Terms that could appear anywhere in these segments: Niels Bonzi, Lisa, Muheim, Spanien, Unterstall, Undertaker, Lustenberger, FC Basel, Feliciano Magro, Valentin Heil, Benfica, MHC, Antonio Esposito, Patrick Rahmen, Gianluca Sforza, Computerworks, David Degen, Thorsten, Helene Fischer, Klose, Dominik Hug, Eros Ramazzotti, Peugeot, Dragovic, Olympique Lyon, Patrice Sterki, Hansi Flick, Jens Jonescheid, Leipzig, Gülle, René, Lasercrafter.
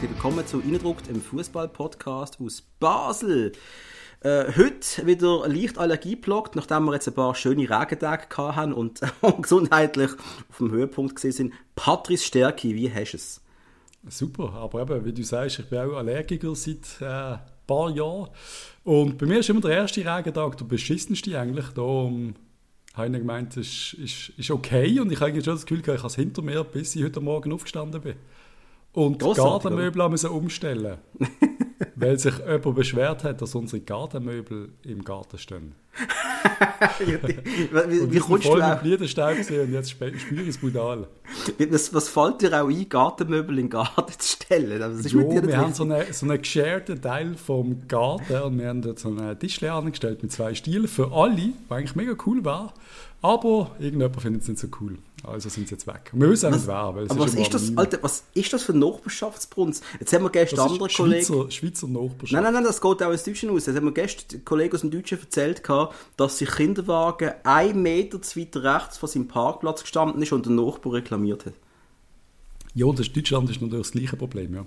Herzlich willkommen zu Eindrückt, im Fußball-Podcast aus Basel. Heute wieder leicht Allergie-Block, nachdem wir jetzt ein paar schöne Regentage gehabt haben und gesundheitlich auf dem Höhepunkt gesehen sind. Patrice Stärki, wie hast du es? Super, aber eben, wie du sagst, ich bin auch Allergiker seit ein paar Jahren. Und bei mir ist immer der erste Regentag der beschissenste eigentlich. Darum habe ich gemeint, es ist okay. Und ich habe schon das Gefühl, ich habe es hinter mir, bis ich heute Morgen aufgestanden bin. Und grossartig, Gartenmöbel haben wir umstellen, weil sich jemand beschwert hat, dass unsere Gartenmöbel im Garten stehen. Wie kommst du auf? Ich war voll im Bliederstau und jetzt spüre ich es brutal. Was fällt dir auch ein, Gartenmöbel im Garten zu stellen? Das ist mit dir wir haben so einen gescherten Teil vom Garten und wir haben dort so einen Tisch angestellt mit 2 Stielen für alle, was eigentlich mega cool war. Aber irgendjemand findet es nicht so cool. Also sind sie jetzt weg. Wir wissen auch nicht wer. Weil es aber was ist das für ein Nachbarschaftsbrunst? Jetzt haben wir gestern andere Kollegen. Schweizer Nachbarschaft. Nein, das geht auch ins Deutsche aus. Jetzt haben wir gestern einen Kollegen aus dem Deutschen erzählt, dass sein Kinderwagen 1 Meter zu weit rechts von seinem Parkplatz gestanden ist und der Nachbar reklamiert hat. Ja, das in Deutschland ist natürlich das gleiche Problem. Ja.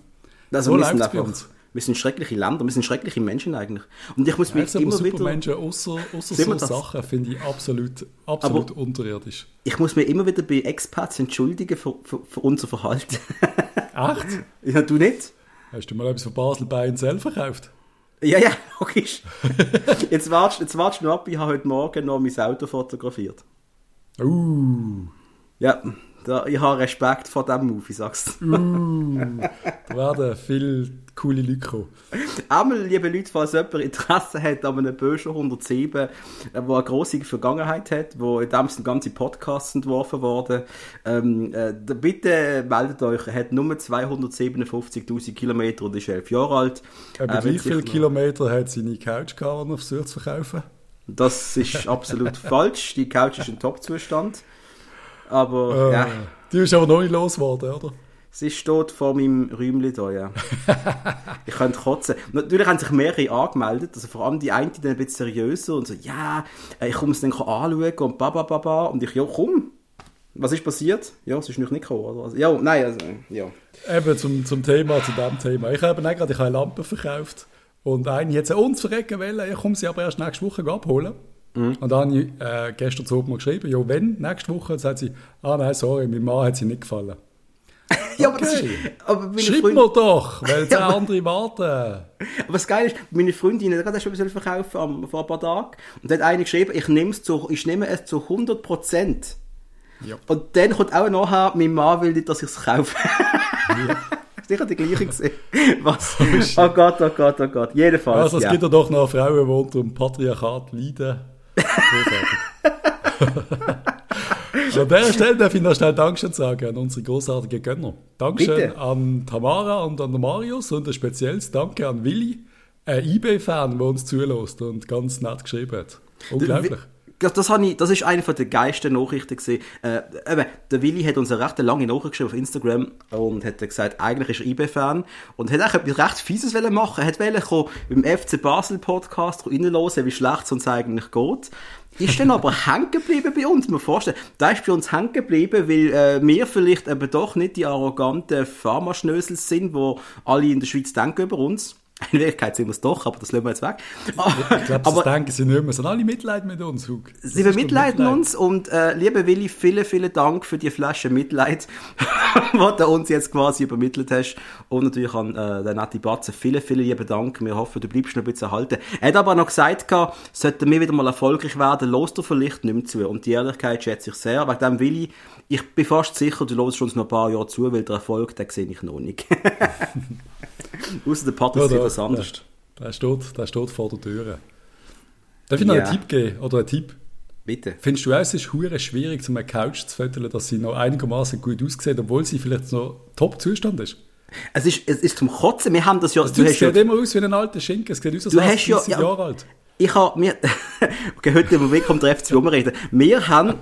Also so läuft es bei uns. Wir sind schreckliche Länder, wir sind schreckliche Menschen eigentlich. Und ich muss mich immer super wieder... Menschen, außer so Sachen, finde ich absolut unterirdisch. Ich muss mich immer wieder bei Expats entschuldigen für unser Verhalten. Echt? Ja, du nicht? Hast du mal etwas von Basel Bayern selber verkauft? Ja, logisch. Jetzt wartest du noch ab, ich habe heute Morgen noch mein Auto fotografiert. Ja. Ich habe Respekt vor diesem Move, ich sag's dir. Da werden viele coole Leute kommen. Einmal, liebe Leute, falls jemand Interesse hat an einem Peugeot 107, der eine grosse Vergangenheit hat, wo in dem sind ganze Podcasts entworfen worden, bitte meldet euch, er hat nur 257'000 Kilometer und ist 11 Jahre alt. Aber wie viele Kilometer hat seine Couch gehabt, die er versucht zu verkaufen? Das ist absolut falsch, die Couch ist im Top-Zustand. Aber, ja. Die ist aber noch nicht losgeworden, oder? Sie steht vor meinem Räumchen da, ja. Ich könnte kotzen. Natürlich haben sich mehrere angemeldet, also vor allem die eine, die dann ein bisschen seriöser und so, ja, ich komme es dann anschauen und babababa. Und ich, ja, komm. Was ist passiert? Ja, es ist noch nicht gekommen, oder? Also, ja, nein, also, ja. Eben zu dem Thema. Ich habe nicht gerade eine Lampe verkauft und eine hat sie uns verrecken wollen, ich komme sie aber erst nächste Woche abholen. Mhm. Und dann habe ich gestern zu oben geschrieben, ja, wenn, nächste Woche, dann sagt sie, nein, sorry, meinem Mann hat sie nicht gefallen. Ja, okay. aber schreib mir doch, weil es auch andere warten. Aber das Geile ist, meine Freundin hat gerade schon etwas verkauft vor ein paar Tagen und hat eine geschrieben, ich nehme es zu 100%. Ja. Und dann kommt auch nachher, mein Mann will nicht, dass ich es kaufe. Ja. Ich habe die gleiche gesehen. Was? Oh Gott. Jedenfalls. Also es gibt ja doch noch Frauen, die unter dem Patriarchat leiden. An dieser Stelle darf ich noch schnell Dankeschön sagen an unsere grossartigen Gönner. Dankeschön bitte an Tamara und an Marius und ein spezielles Danke an Willi, ein eBay-Fan, der uns zulässt und ganz nett geschrieben hat. Unglaublich. Das ist eine der geilsten Nachrichten gewesen. Der Willi hat uns eine recht lange Nachricht geschrieben auf Instagram und hat gesagt, eigentlich ist er eBay-Fan und hat auch etwas recht Fieses machen. Er wollte beim FC Basel Podcast reinhören, wie schlecht es uns eigentlich geht. Ist dann aber hängen geblieben bei uns, muss man vorstellen. Da ist bei uns hängen geblieben, weil wir vielleicht eben doch nicht die arroganten Pharmaschnösel sind, die alle in der Schweiz denken über uns. In Wirklichkeit sind wir es doch, aber das lassen wir jetzt weg. Ich glaube, das denken sie nicht mehr. Sie sind alle Mitleid mit uns, Hug. Sie bemitleiden uns und lieber Willi, vielen, vielen Dank für die Flasche Mitleid, die du uns jetzt quasi übermittelt hast. Und natürlich an den Nati Batzen vielen, vielen lieben Dank. Wir hoffen, du bleibst noch ein bisschen erhalten. Er hat aber noch gesagt, sollten wir wieder mal erfolgreich werden, hörst du vielleicht nicht mehr zu. Und die Ehrlichkeit schätze ich sehr. Wegen dem, Willi, ich bin fast sicher, du hörst uns noch ein paar Jahre zu, weil der Erfolg, den sehe ich noch nicht. Ausser der Partys ist was anderes. Der steht vor der Tür. Darf ich noch einen Tipp geben? Oder einen Tipp? Bitte. Findest du auch, es ist hure schwierig, um eine Couch zu föteln, dass sie noch einigermaßen gut aussieht, obwohl sie vielleicht noch Top-Zustand ist? Es ist zum Kotzen. Wir haben das ja... Du sieht immer aus wie ein alter Schinken. Es sieht aus, als wäre es 30 Jahre alt. Ich habe... Okay, heute im Weg kommt der FC rumreden. Wir haben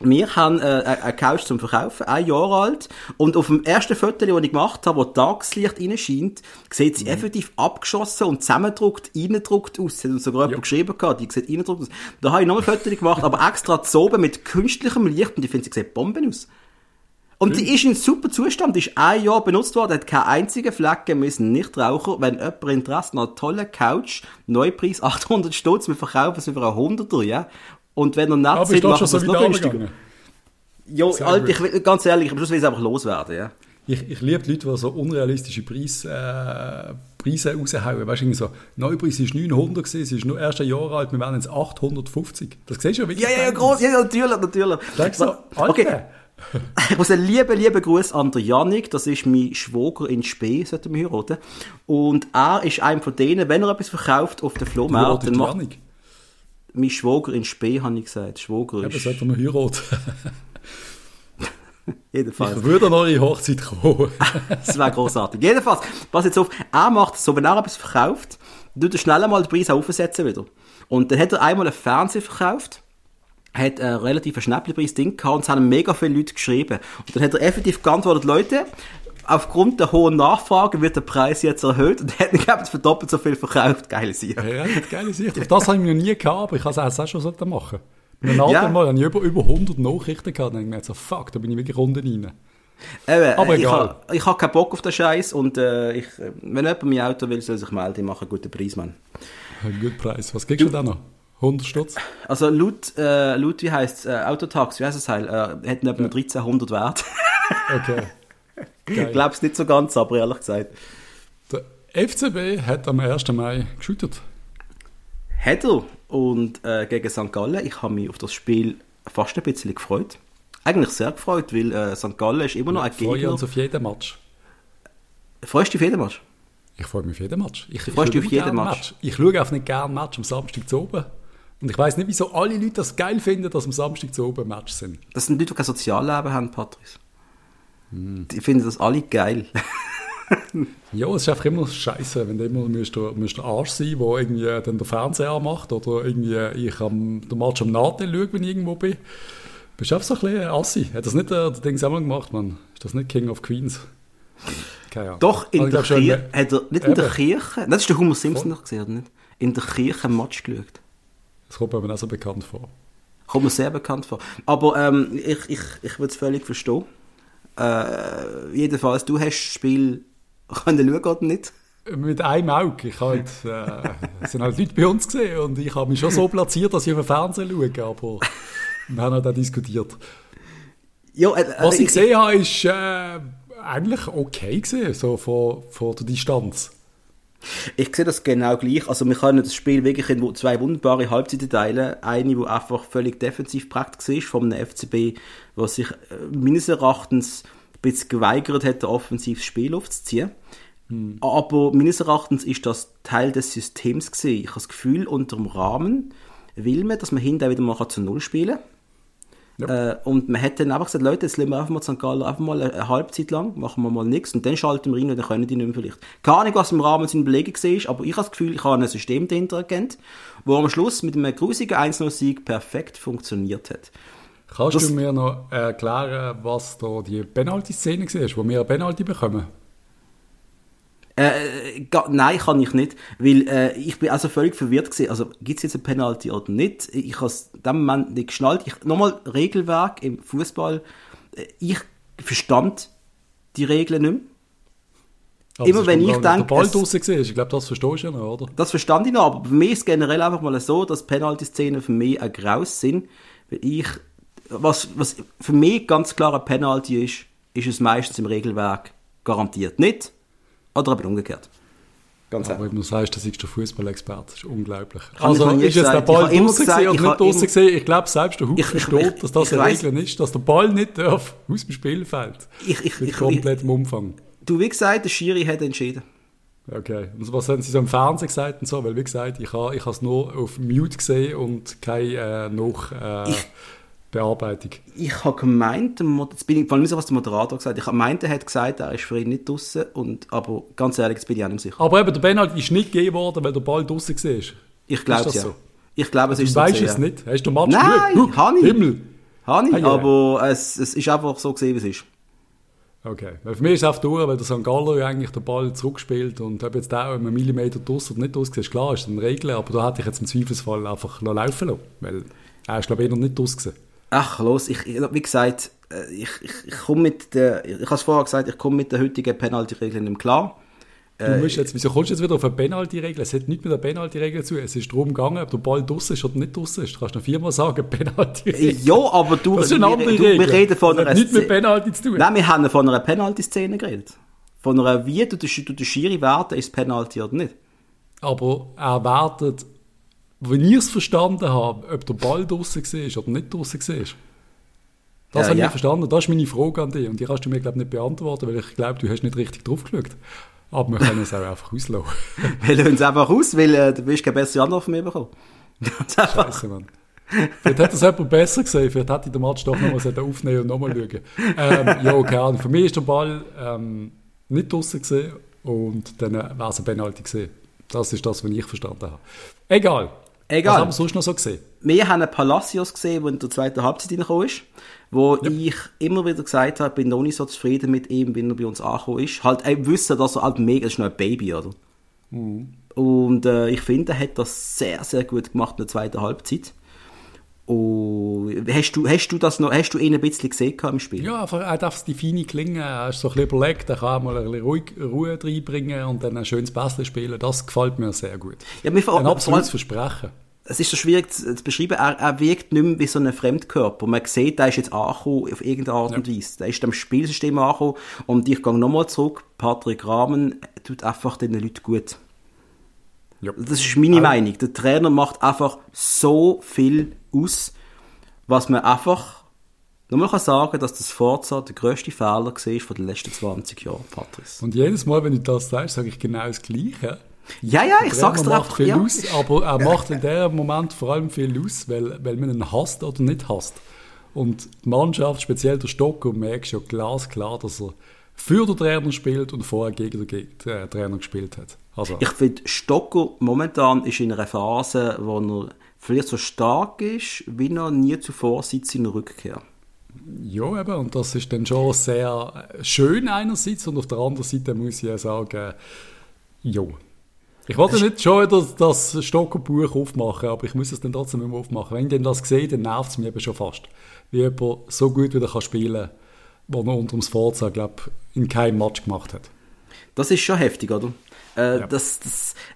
eine Couch zum Verkaufen, 1 Jahr alt. Und auf dem ersten Foto, das ich gemacht habe, wo Tageslicht reinscheint, sieht sie effektiv abgeschossen und zusammengedruckt, reingedruckt aus. Sie hat uns sogar jemand geschrieben, die sieht reingedruckt aus. Da habe ich nochmal ein Foto gemacht, aber extra zu oben mit künstlichem Licht und ich finde, sie sieht Bomben aus. Und die ist in super Zustand, ist ein Jahr benutzt worden, hat keine einzige Flagge müssen, Nichtraucher. Wenn jemand Interesse hat, eine tolle Couch, Neupreis 800 €, wir verkaufen es über 100er, ja. Und wenn er nett sind, machen wir es noch günstiger. Ja, Alter, ganz ehrlich, am Schluss will ich es einfach loswerden, ja. Ich liebe die Leute, die so unrealistische Preise raushauen. Weißt du, so, Neupreis war 900, es ist nur erst ein Jahr alt, wir werden jetzt 850. Das siehst du ja wirklich. Ja, groß, ja, natürlich. Denkst du, Alter. Okay. Ich muss einen lieben Gruß an den Janik, das ist mein Schwager in Spee, sollte man hören. Und er ist einer von denen, wenn er etwas verkauft auf dem Flohmarkt, dann macht... Mein Schwager in Spee, habe ich gesagt. Schwager ist... Ja, das sollte man heiraten. Jedenfalls. Ich würde an eure Hochzeit kommen. Das wäre grossartig. Jedenfalls, pass jetzt auf, er macht so, wenn er etwas verkauft, tut er schnell mal den Preis aufsetzen wieder. Und dann hat er einmal einen Fernseher verkauft, hat einen relativ Schnäppchenpreis-Ding gehabt und es haben mega viele Leute geschrieben. Und dann hat er effektiv geantwortet, Leute, aufgrund der hohen Nachfrage wird der Preis jetzt erhöht und hätten glaube ich verdoppelt so viel verkauft. Geile Sicht. Ja, geile Sicht. Auf das habe ich noch nie gehabt, aber ich kann es auch schon machen. Ein anderes Mal habe ich über 100 Nachrichten gehabt und habe gemerkt, so, fuck, da bin ich wirklich unten rein. Aber egal. Ich habe keinen Bock auf den Scheiß und wenn jemand mein Auto will, soll sich melden, ich mache einen guten Preis, Mann. Einen guten Preis. Was kriegst du da noch? 100 €? Also laut wie heisst es, Autotax, wie heisst es Heil? Hätten etwa 1300 wert. Okay. Ich glaube es nicht so ganz, aber ehrlich gesagt. Der FCB hat am 1. Mai geschüttet. Hat er. Und gegen St. Gallen, ich habe mich auf das Spiel fast ein bisschen gefreut. Eigentlich sehr gefreut, weil St. Gallen ist immer noch ein Gegner. Freuen uns auf jeden Match. Freust du dich auf jeden Match? Ich freue mich auf jeden Match. Ich schaue auf nicht gerne Match am Samstag zu oben. Und ich weiss nicht, wieso alle Leute das geil finden, dass am Samstag zu oben Match sind. Das sind Leute, die kein Sozialleben haben, Patrice. Die finden das alle geil. Ja, es ist einfach immer scheiße, wenn du immer der Arsch sein musst, der irgendwie dann den Fernseher anmacht oder irgendwie ich am den Match am Nachteil schaue, wenn ich irgendwo bin. Bist du einfach so ein bisschen assi. Hat das nicht der Ding selber gemacht, Mann? Ist das nicht King of Queens? Keine Ahnung. Doch, in der Kirche. Hat er nicht in der Kirche? Nein, das ist der Homer Simpson noch gesehen, oder nicht? In der Kirche einen Match geschaut. Das kommt mir auch so bekannt vor. Kommt mir sehr bekannt vor. Aber ich würde es völlig verstehen. Jedenfalls, du hast das Spiel können schauen oder nicht? Mit einem Auge. Es sind halt Leute bei uns gesehen und ich habe mich schon so platziert, dass ich auf den Fernseher schaue, aber wir haben halt auch diskutiert. Jo, was ich gesehen habe, ist eigentlich okay gewesen, so von der Distanz. Ich sehe das genau gleich. Also wir können das Spiel wirklich in zwei wunderbare Halbzeiten teilen. Eine, die einfach völlig defensiv praktisch ist vom FCB, was sich meines Erachtens ein bisschen geweigert hat, ein offensives Spiel aufzuziehen. Aber meines Erachtens ist das Teil des Systems gewesen. Ich habe das Gefühl, unter dem Rahmen will man, dass man hinterher wieder mal zu Null spielen kann. Ja. Und man hat dann einfach gesagt, Leute, jetzt lassen wir einfach mal St. Gallen einfach mal eine Halbzeit lang, machen wir mal nichts und dann schalten wir rein und dann können die nicht mehr vielleicht. Keine Ahnung, was im Rahmen seiner Belege war, aber ich habe das Gefühl, ich habe ein System dahinter erkannt, das am Schluss mit einem grusigen 1-0-Sieg perfekt funktioniert hat. Kannst du mir noch erklären, was da die Penalty-Szene war, wo wir eine Penalty bekommen? Nein, kann ich nicht, weil ich bin also völlig verwirrt gewesen. Also gibt es jetzt eine Penalty oder nicht? Ich habe es in dem Moment nicht geschnallt. Nochmal, Regelwerk im Fußball. Ich verstand die Regeln nicht mehr. Aber immer wenn ich denke... Der Ball draussen war, ich glaube, das verstehst du ja noch, oder? Das verstand ich noch, aber für mich ist es generell einfach mal so, dass Penalty-Szenen für mich ein Graus sind, weil was für mich ganz klar eine Penalty ist, ist es meistens im Regelwerk garantiert nicht. Oder aber umgekehrt. Ganz einfach. Aber wenn du sagst, das ist der Fußballexperte, das ist unglaublich. Also ist jetzt der Ball draussen gesehen und nicht draussen gesehen? Ich glaube, selbst der Haupt versteht, dass das eine Regel ist, dass der Ball nicht darf aus dem Spielfeld. Mit komplettem Umfang. Du, wie gesagt, der Schiri hat entschieden. Okay. Und was haben sie so im Fernsehen gesagt und so? Weil, wie gesagt, ich habe es nur auf Mute gesehen und keine Nachbearbeitung. Ich habe gemeint, jetzt bin ich vor allem so, was der Moderator gesagt hat. Ich habe gemeint, er hat gesagt, er ist für ihn nicht draussen. Aber ganz ehrlich, jetzt bin ich auch nicht sicher. Aber eben, der Penalty ist nicht gegeben worden, weil der Ball draussen war. Ich glaube es ja. So? Ich glaube, es ist so. Du weißt es nicht. Hast du den Match geschaut? Nein, habe ich. Aber es ist einfach so gesehen, wie es ist. Okay. Für mich ist es auf die Uhr, weil der St. Gallen eigentlich den Ball zurückspielt und ob jetzt auch einen Millimeter draussen oder nicht draussen ist, klar, ist eine Regel. Aber da hätte ich jetzt im Zweifelsfall einfach laufen lassen. Weil er ist, glaube ich, noch nicht draussen. Ach, los, wie gesagt, ich habe es vorher gesagt, ich komme mit den heutigen Penalty-Regeln nicht klar. Wieso kommst du jetzt wieder auf eine Penalty-Regel? Es hat nichts mit der Penalty-Regel zu tun. Es ist darum gegangen, ob der Ball draussen ist oder nicht draussen ist. Du kannst noch viermal sagen, Penalty-Regel. Ja, aber das ist eine andere Regel. Wir reden von einer Szene. Nicht mit Penalty zu tun. Nein, wir haben von einer Penalty-Szene geredet. Von einer, wie du den Schiri werten, ist Penalty oder nicht. Aber er wertet, wenn ich es verstanden habe, ob der Ball draussen war oder nicht draussen war. Das habe ich verstanden. Das ist meine Frage an dich. Und die kannst du mir, glaube ich, nicht beantworten, weil ich glaube, du hast nicht richtig drauf geschaut. Aber wir können es auch einfach auslassen. Wir lassen es einfach aus, weil du wirst keine bessere Antwort von mir bekommen. Scheiße, Mann. Vielleicht hätte es jemand besser gesehen. Vielleicht hätte ich den Match doch nochmal aufnehmen und nochmal schauen. Ja, keine Ahnung. Für mich ist der Ball nicht draussen gewesen und dann wäre es ein Penalty gewesen. Das ist das, was ich verstanden habe. Egal. Was haben wir sonst noch so gesehen? Wir haben einen Palacios gesehen, der in der zweiten Halbzeit reingekommen ist, wo ich immer wieder gesagt habe, ich bin noch nicht so zufrieden mit ihm, wenn er bei uns angekommen ist. Halt, ich wusste, dass er halt mega schnell ein Baby, oder? Mhm. Und ich finde, er hat das sehr, sehr gut gemacht in der zweiten Halbzeit. Oh, hast du ihn ein bisschen gesehen im Spiel? Ja, er darf die feine Klinge, er ist so ein bisschen überlegt, er kann auch mal ein bisschen Ruhe reinbringen und dann ein schönes Pässchen spielen, das gefällt mir sehr gut. Ja, ein absolutes Versprechen. Es ist so schwierig zu beschreiben, er wirkt nicht mehr wie so ein Fremdkörper. Man sieht, der ist jetzt angekommen auf irgendeine Art und Weise. Der ist am Spielsystem angekommen und ich gehe nochmal zurück, Patrick Rahmen tut einfach den Leuten gut. Ja. Das ist meine Meinung. Der Trainer macht einfach so viel aus, was man einfach nur mal sagen kann, dass das Forza der grösste Fehler war von den letzten 20 Jahren, Patrice. Und jedes Mal, wenn du das sagst, sage ich genau das Gleiche. Ja, ich sag's dir einfach. Viel aus, aber er macht in diesem Moment vor allem viel aus, weil man ihn hasst oder nicht hasst. Und die Mannschaft, speziell der Stocker, merkst ja glasklar, dass er für den Trainer spielt und vorher gegen den Trainer gespielt hat. Also. Ich finde, Stocker momentan ist in einer Phase, wo er vielleicht so stark ist, wie noch nie zuvor seit seiner Rückkehr. Ja, eben, und das ist dann schon sehr schön einerseits und auf der anderen Seite muss ich sagen, jo. Ich wollte nicht schon das Stocker-Buch aufmachen, aber ich muss es dann trotzdem immer aufmachen. Wenn ich das sehe, dann nervt es mich eben schon fast. Wie jemand so gut wieder spielen kann, was er unter dem Sforza, glaube ich, in keinem Match gemacht hat. Das ist schon heftig, oder?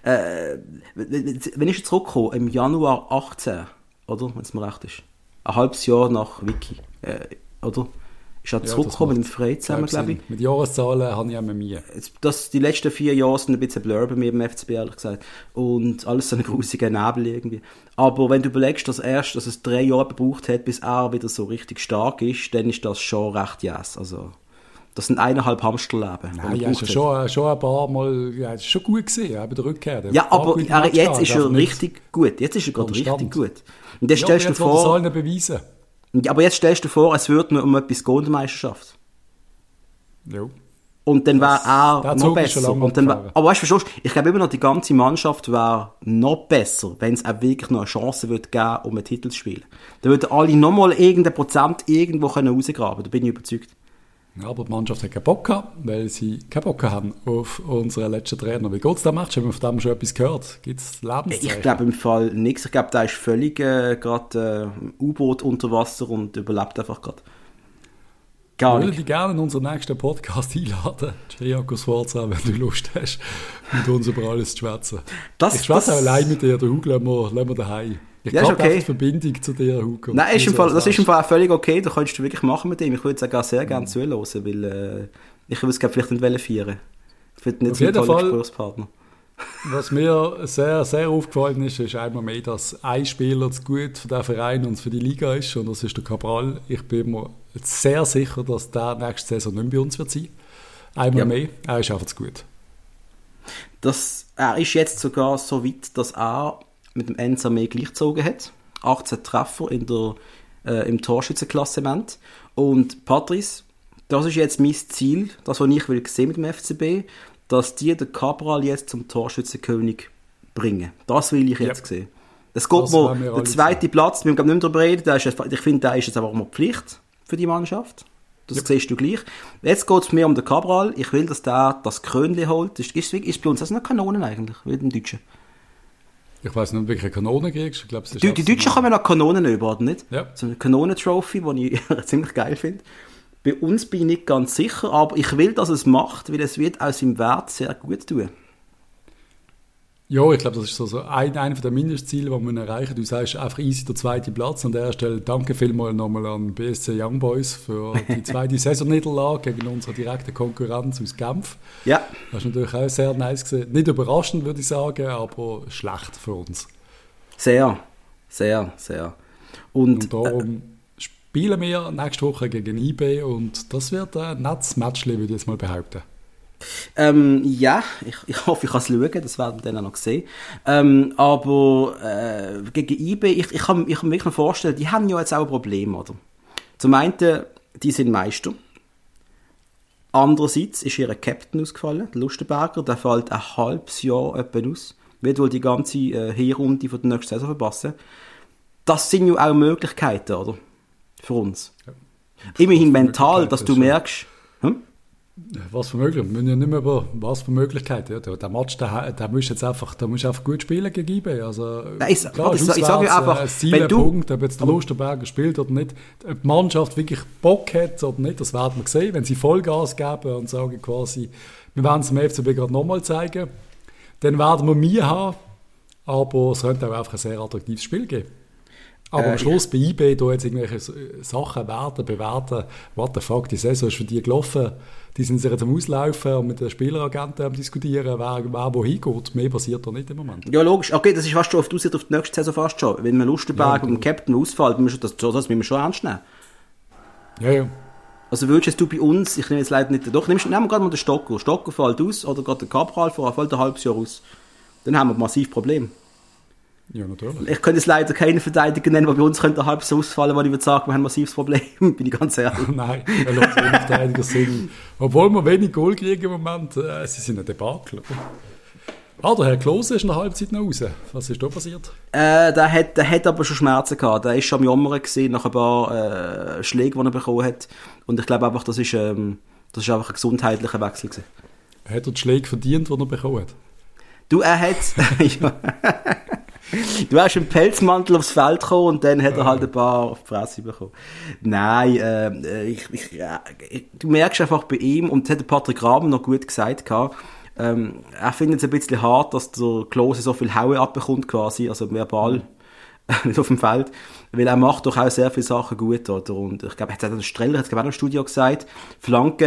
Wenn ich zurückkomme, im Januar 2018, oder? Wenn es mir recht ist. Ein halbes Jahr nach Wiki, oder? Ist er zurückgekommen mit dem Frei zusammen, glaube ich. Mit Jahreszahlen habe ich auch Mühe. Die letzten 4 Jahre sind ein bisschen blur bei mir im FCB, ehrlich gesagt. Und alles so ein grusiger Nebel irgendwie. Aber wenn du überlegst, dass es 3 Jahre gebraucht hat, bis er wieder so richtig stark ist, dann ist das schon recht yes. Also... Das sind 1,5 Hamsterleben. Nein, er ist ja schon ein paar Mal schon gut gesehen, bei der Rückkehr. Ja, aber jetzt ist er richtig gut. Jetzt ist er gerade richtig gut. Und jetzt stellst du vor... allen beweisen. Aber jetzt stellst du vor, es würde um etwas gehen in der Meisterschaft. Jo. Und dann wäre er noch besser. Aber weißt du, ich glaube immer noch, die ganze Mannschaft wäre noch besser, wenn es auch wirklich noch eine Chance würde geben, um einen Titel zu spielen. Dann würden alle noch mal irgendein Prozent irgendwo rausgraben können. Da bin ich überzeugt. Aber die Mannschaft hat keinen Bock gehabt, weil sie keinen Bock haben auf unseren letzten Trainer. Wie geht es dem Match? Haben wir von dem schon etwas gehört? Gibt es Lebenszeichen? Ich glaube im Fall nichts. Ich glaube, der ist völlig gerade im U-Boot unter Wasser und überlebt einfach gerade. Wir würden dich gerne in unseren nächsten Podcast einladen, Gianluca Sforza, wenn du Lust hast, mit uns über alles zu schwätzen. Ich schwätze auch allein mit dir, den Hugo lassen wir daheim. Ich habe die Verbindung zu dir, Hugo. Nein, das ist im Fall auch völlig okay, da könntest du wirklich machen mit ihm. Ich würde es auch sehr gerne zuhören, weil ich würde es vielleicht nicht feiern. Ich finde nicht so einen tollen Gesprächspartner. Was mir sehr, sehr aufgefallen ist, ist einmal mehr, dass ein Spieler zu gut für den Verein und für die Liga ist, und das ist der Cabral. Ich bin mir sehr sicher, dass der nächste Saison nicht bei uns wird sein. Einmal mehr, er ist einfach zu gut. Er ist jetzt sogar so weit, dass er mit dem Enza mehr gleichgezogen hat. 18 Treffer im Torschützenklassement. Und Patrice, das ist jetzt mein Ziel, das, was ich will sehen mit dem FCB, dass die den Cabral jetzt zum Torschützenkönig bringen. Das will ich jetzt sehen. Es geht mal der zweite Platz, wir können nicht mehr darüber reden, ich finde, der ist jetzt einfach mal Pflicht für die Mannschaft. Das siehst du gleich. Jetzt geht es mir um den Cabral. Ich will, dass der das Krönchen holt. Ist bei uns das eine Kanone eigentlich, wie im Deutschen? Ich weiß nicht, ob du wirklich eine Kanone kriegst. Ich glaub, das ist die Deutschen kommen noch Kanonen über, oder nicht? Ja. So eine Kanonentrophy, die ich ziemlich geil finde. Bei uns bin ich nicht ganz sicher, aber ich will, dass es macht, weil es wird auch seinem Wert sehr gut tun. Ja, ich glaube, das ist so einer der Mindestziele, die wir erreichen. Du sagst einfach easy der zweite Platz. An der Stelle danke vielmals nochmal an BSC Young Boys für die zweite Saisonniederlage gegen unsere direkte Konkurrenz aus Genf. Ja. Das ist natürlich auch sehr nice gewesen. Nicht überraschend, würde ich sagen, aber schlecht für uns. Sehr, sehr, sehr. Und darum spielen wir nächste Woche gegen eBay und das wird ein nettes Match, würde ich jetzt mal behaupten. Ja, ich hoffe, ich kann es schauen, das werden wir dann auch noch sehen. Aber gegen eBay, ich kann mir wirklich vorstellen, die haben ja jetzt auch ein Problem, oder? Zum einen, die sind Meister. Andererseits ist ihr Captain ausgefallen, der Lustenberger, der fällt ein halbes Jahr etwa aus. Wird wohl die ganze Herrunde von der nächsten Saison verpassen. Das sind ja auch Möglichkeiten, oder? Für uns. Ja. Immerhin mental, dass du merkst... Was für Möglichkeiten? Wir müssen ja nicht mehr über was für Möglichkeiten. Ja, der Match, der musst jetzt einfach gut spielen gegen eBay. Also, ich sage ja einfach, wenn du... Punkt, ob jetzt der Lustenberger spielt oder nicht, ob die Mannschaft wirklich Bock hat oder nicht, das werden wir sehen. Wenn sie Vollgas geben und sagen quasi, wir wollen es dem FCB gerade nochmal zeigen, dann werden wir Mühe haben, aber es könnte auch einfach ein sehr attraktives Spiel geben. Aber am Schluss bei eBay da jetzt irgendwelche Sachen bewerten, what the fuck, die Saison ist für die gelaufen, die sind sich jetzt am Auslaufen und mit den Spieleragenten am Diskutieren, wer wo hingeht. Mehr passiert da nicht im Moment. Ja, logisch. Okay, das ist fast schon auf die Aussicht auf die nächste Saison fast schon. Wenn man Lustenberg und Captain ausfällt, das müssen wir schon ernst nehmen. Ja, ja. Also würdest du bei uns, ich nehme jetzt leider nicht, doch, nehmen wir gerade mal den Stocker. Stocker fällt aus oder gerade der Cabral fällt ein halbes Jahr aus. Dann haben wir ein massives Problem. Ja, natürlich. Ich könnte es leider keinen Verteidiger nennen, weil bei uns könnte halb so ausfallen, weil ich würde sagen, wir haben ein massives Problem, bin ich ganz ehrlich. Nein, wir lassen die Verteidiger singen. Obwohl wir wenig Goal kriegen im Moment, sie sind ein Debakel. Ah, der Herr Klose ist in der Halbzeit noch raus. Was ist da passiert? Der hat aber schon Schmerzen gehabt. Der ist schon am Jammern gewesen, nach ein paar Schlägen, die er bekommen hat. Und ich glaube einfach, das ist einfach ein gesundheitlicher Wechsel gewesen. Hat er die Schläge verdient, die er bekommen hat? Du, er hat... Du hast im Pelzmantel aufs Feld gekommen und dann hat er halt ein paar auf die Fresse bekommen. Nein, du merkst einfach bei ihm, und das hat Patrick Rahmen noch gut gesagt, er findet es ein bisschen hart, dass der Klose so viel Hauen abbekommt quasi, also verbal, nicht auf dem Feld, weil er macht doch auch sehr viele Sachen gut, oder? Und ich glaube, hat Streller hat es auch im Studio gesagt,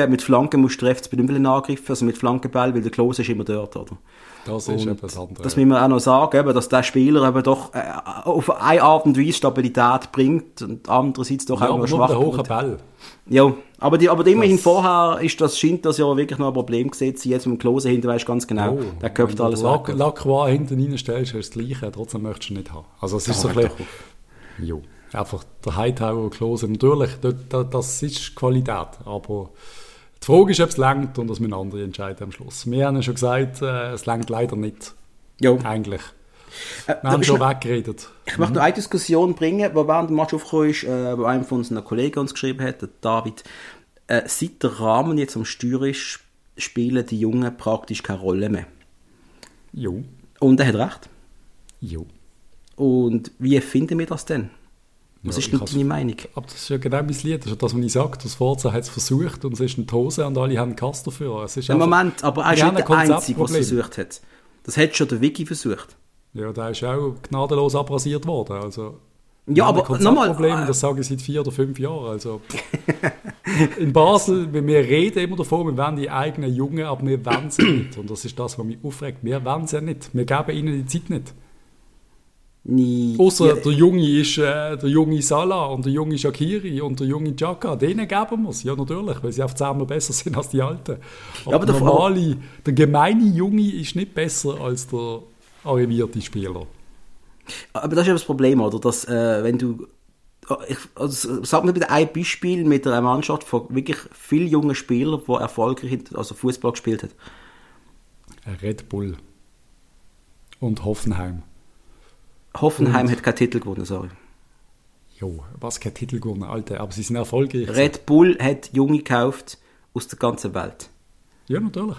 mit Flanken musst du rechts Benümpeln angreifen, also mit Flankenball, weil der Klose ist immer dort, oder? Das ist etwas anderes. Das müssen wir auch noch sagen, dass der Spieler eben doch auf eine Art und Weise Stabilität bringt und andererseits doch auch noch schwach ist. Ja, aber nur der hohe Ball. Ja, aber immerhin vorher scheint das ja wirklich noch ein Problem gesetzt. Jetzt mit dem Klose hinten weißt du ganz genau, der köpft alles weg. Wenn du Lacroix hinten reinstellst, hast du das Gleiche, trotzdem möchtest du ihn nicht haben. Also es ist so ein bisschen... Jo, einfach der Hightower Klose. Natürlich, das ist Qualität, aber... Die Frage ist, ob es reicht und das müssen andere entscheiden am Schluss. Wir haben ja schon gesagt, es reicht leider nicht. Jo. Eigentlich. Wir haben schon weggeredet. Ich möchte noch eine Diskussion bringen, die während dem Match aufgekommen ist, wo einem von unseren Kollegen uns geschrieben hat, der David. Seit der Rahmen jetzt am Steuer ist, spielen die Jungen praktisch keine Rolle mehr. Jo. Und er hat recht. Jo. Und wie finden wir das denn? Was ist denn deine Meinung? Aber das ist ja genau mein Lied. Das ist das, was ich sage. Das Forza hat es versucht und es ist in die Hose und alle haben Kass dafür. Es ist einfach, Moment, aber er ist nicht der Einzige, der es versucht hat. Das hat schon der Vicky versucht. Ja, der ist auch gnadenlos abrasiert worden. Also, ja, aber nochmal... Das sage ich seit 4 oder 5 Jahren. Also, in Basel, wir reden immer davon, wir wollen die eigenen Jungen, aber wir wollen sie nicht. Und das ist das, was mich aufregt. Wir wollen sie nicht. Wir geben ihnen die Zeit nicht. Außer der Junge ist der Junge Salah und der Junge Shaqiri und der Junge Xhaka, denen geben wir es, ja natürlich, weil sie auf 10 besser sind als die Alten. Aber der normale, der gemeine Junge ist nicht besser als der arrivierte Spieler. Aber das ist ja das Problem, oder? Dass, wenn du... sag mir bitte ein Beispiel mit einer Mannschaft von wirklich vielen jungen Spielern, die erfolgreich Fußball gespielt hat. Red Bull und Hoffenheim. Hoffenheim hat keinen Titel gewonnen, sorry. Jo, was kein Titel gewonnen, Alter, aber sie sind erfolgreich. Red Bull hat Junge gekauft aus der ganzen Welt. Ja, natürlich.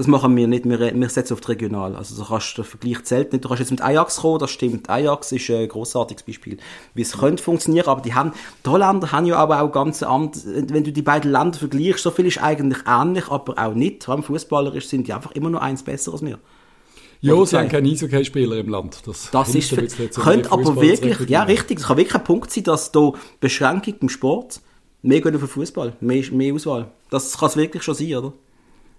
Das machen wir nicht, wir setzen auf die Regional. Also der Vergleich zählt nicht. Du kannst jetzt mit Ajax kommen, das stimmt. Ajax ist ein grossartiges Beispiel, wie es könnte funktionieren, aber die Holländer haben ja aber auch ganz anders, wenn du die beiden Länder vergleichst, so viel ist eigentlich ähnlich, aber auch nicht. Vor allem fußballerisch sind die einfach immer nur eins besser als wir. Ja, sie haben keine Eishockey-Spieler im Land. Das ist könnte aber wirklich, ja richtig, es kann wirklich ein Punkt sein, dass da Beschränkung im Sport mehr gehen auf den Fußball, mehr Auswahl. Das kann es wirklich schon sein, oder?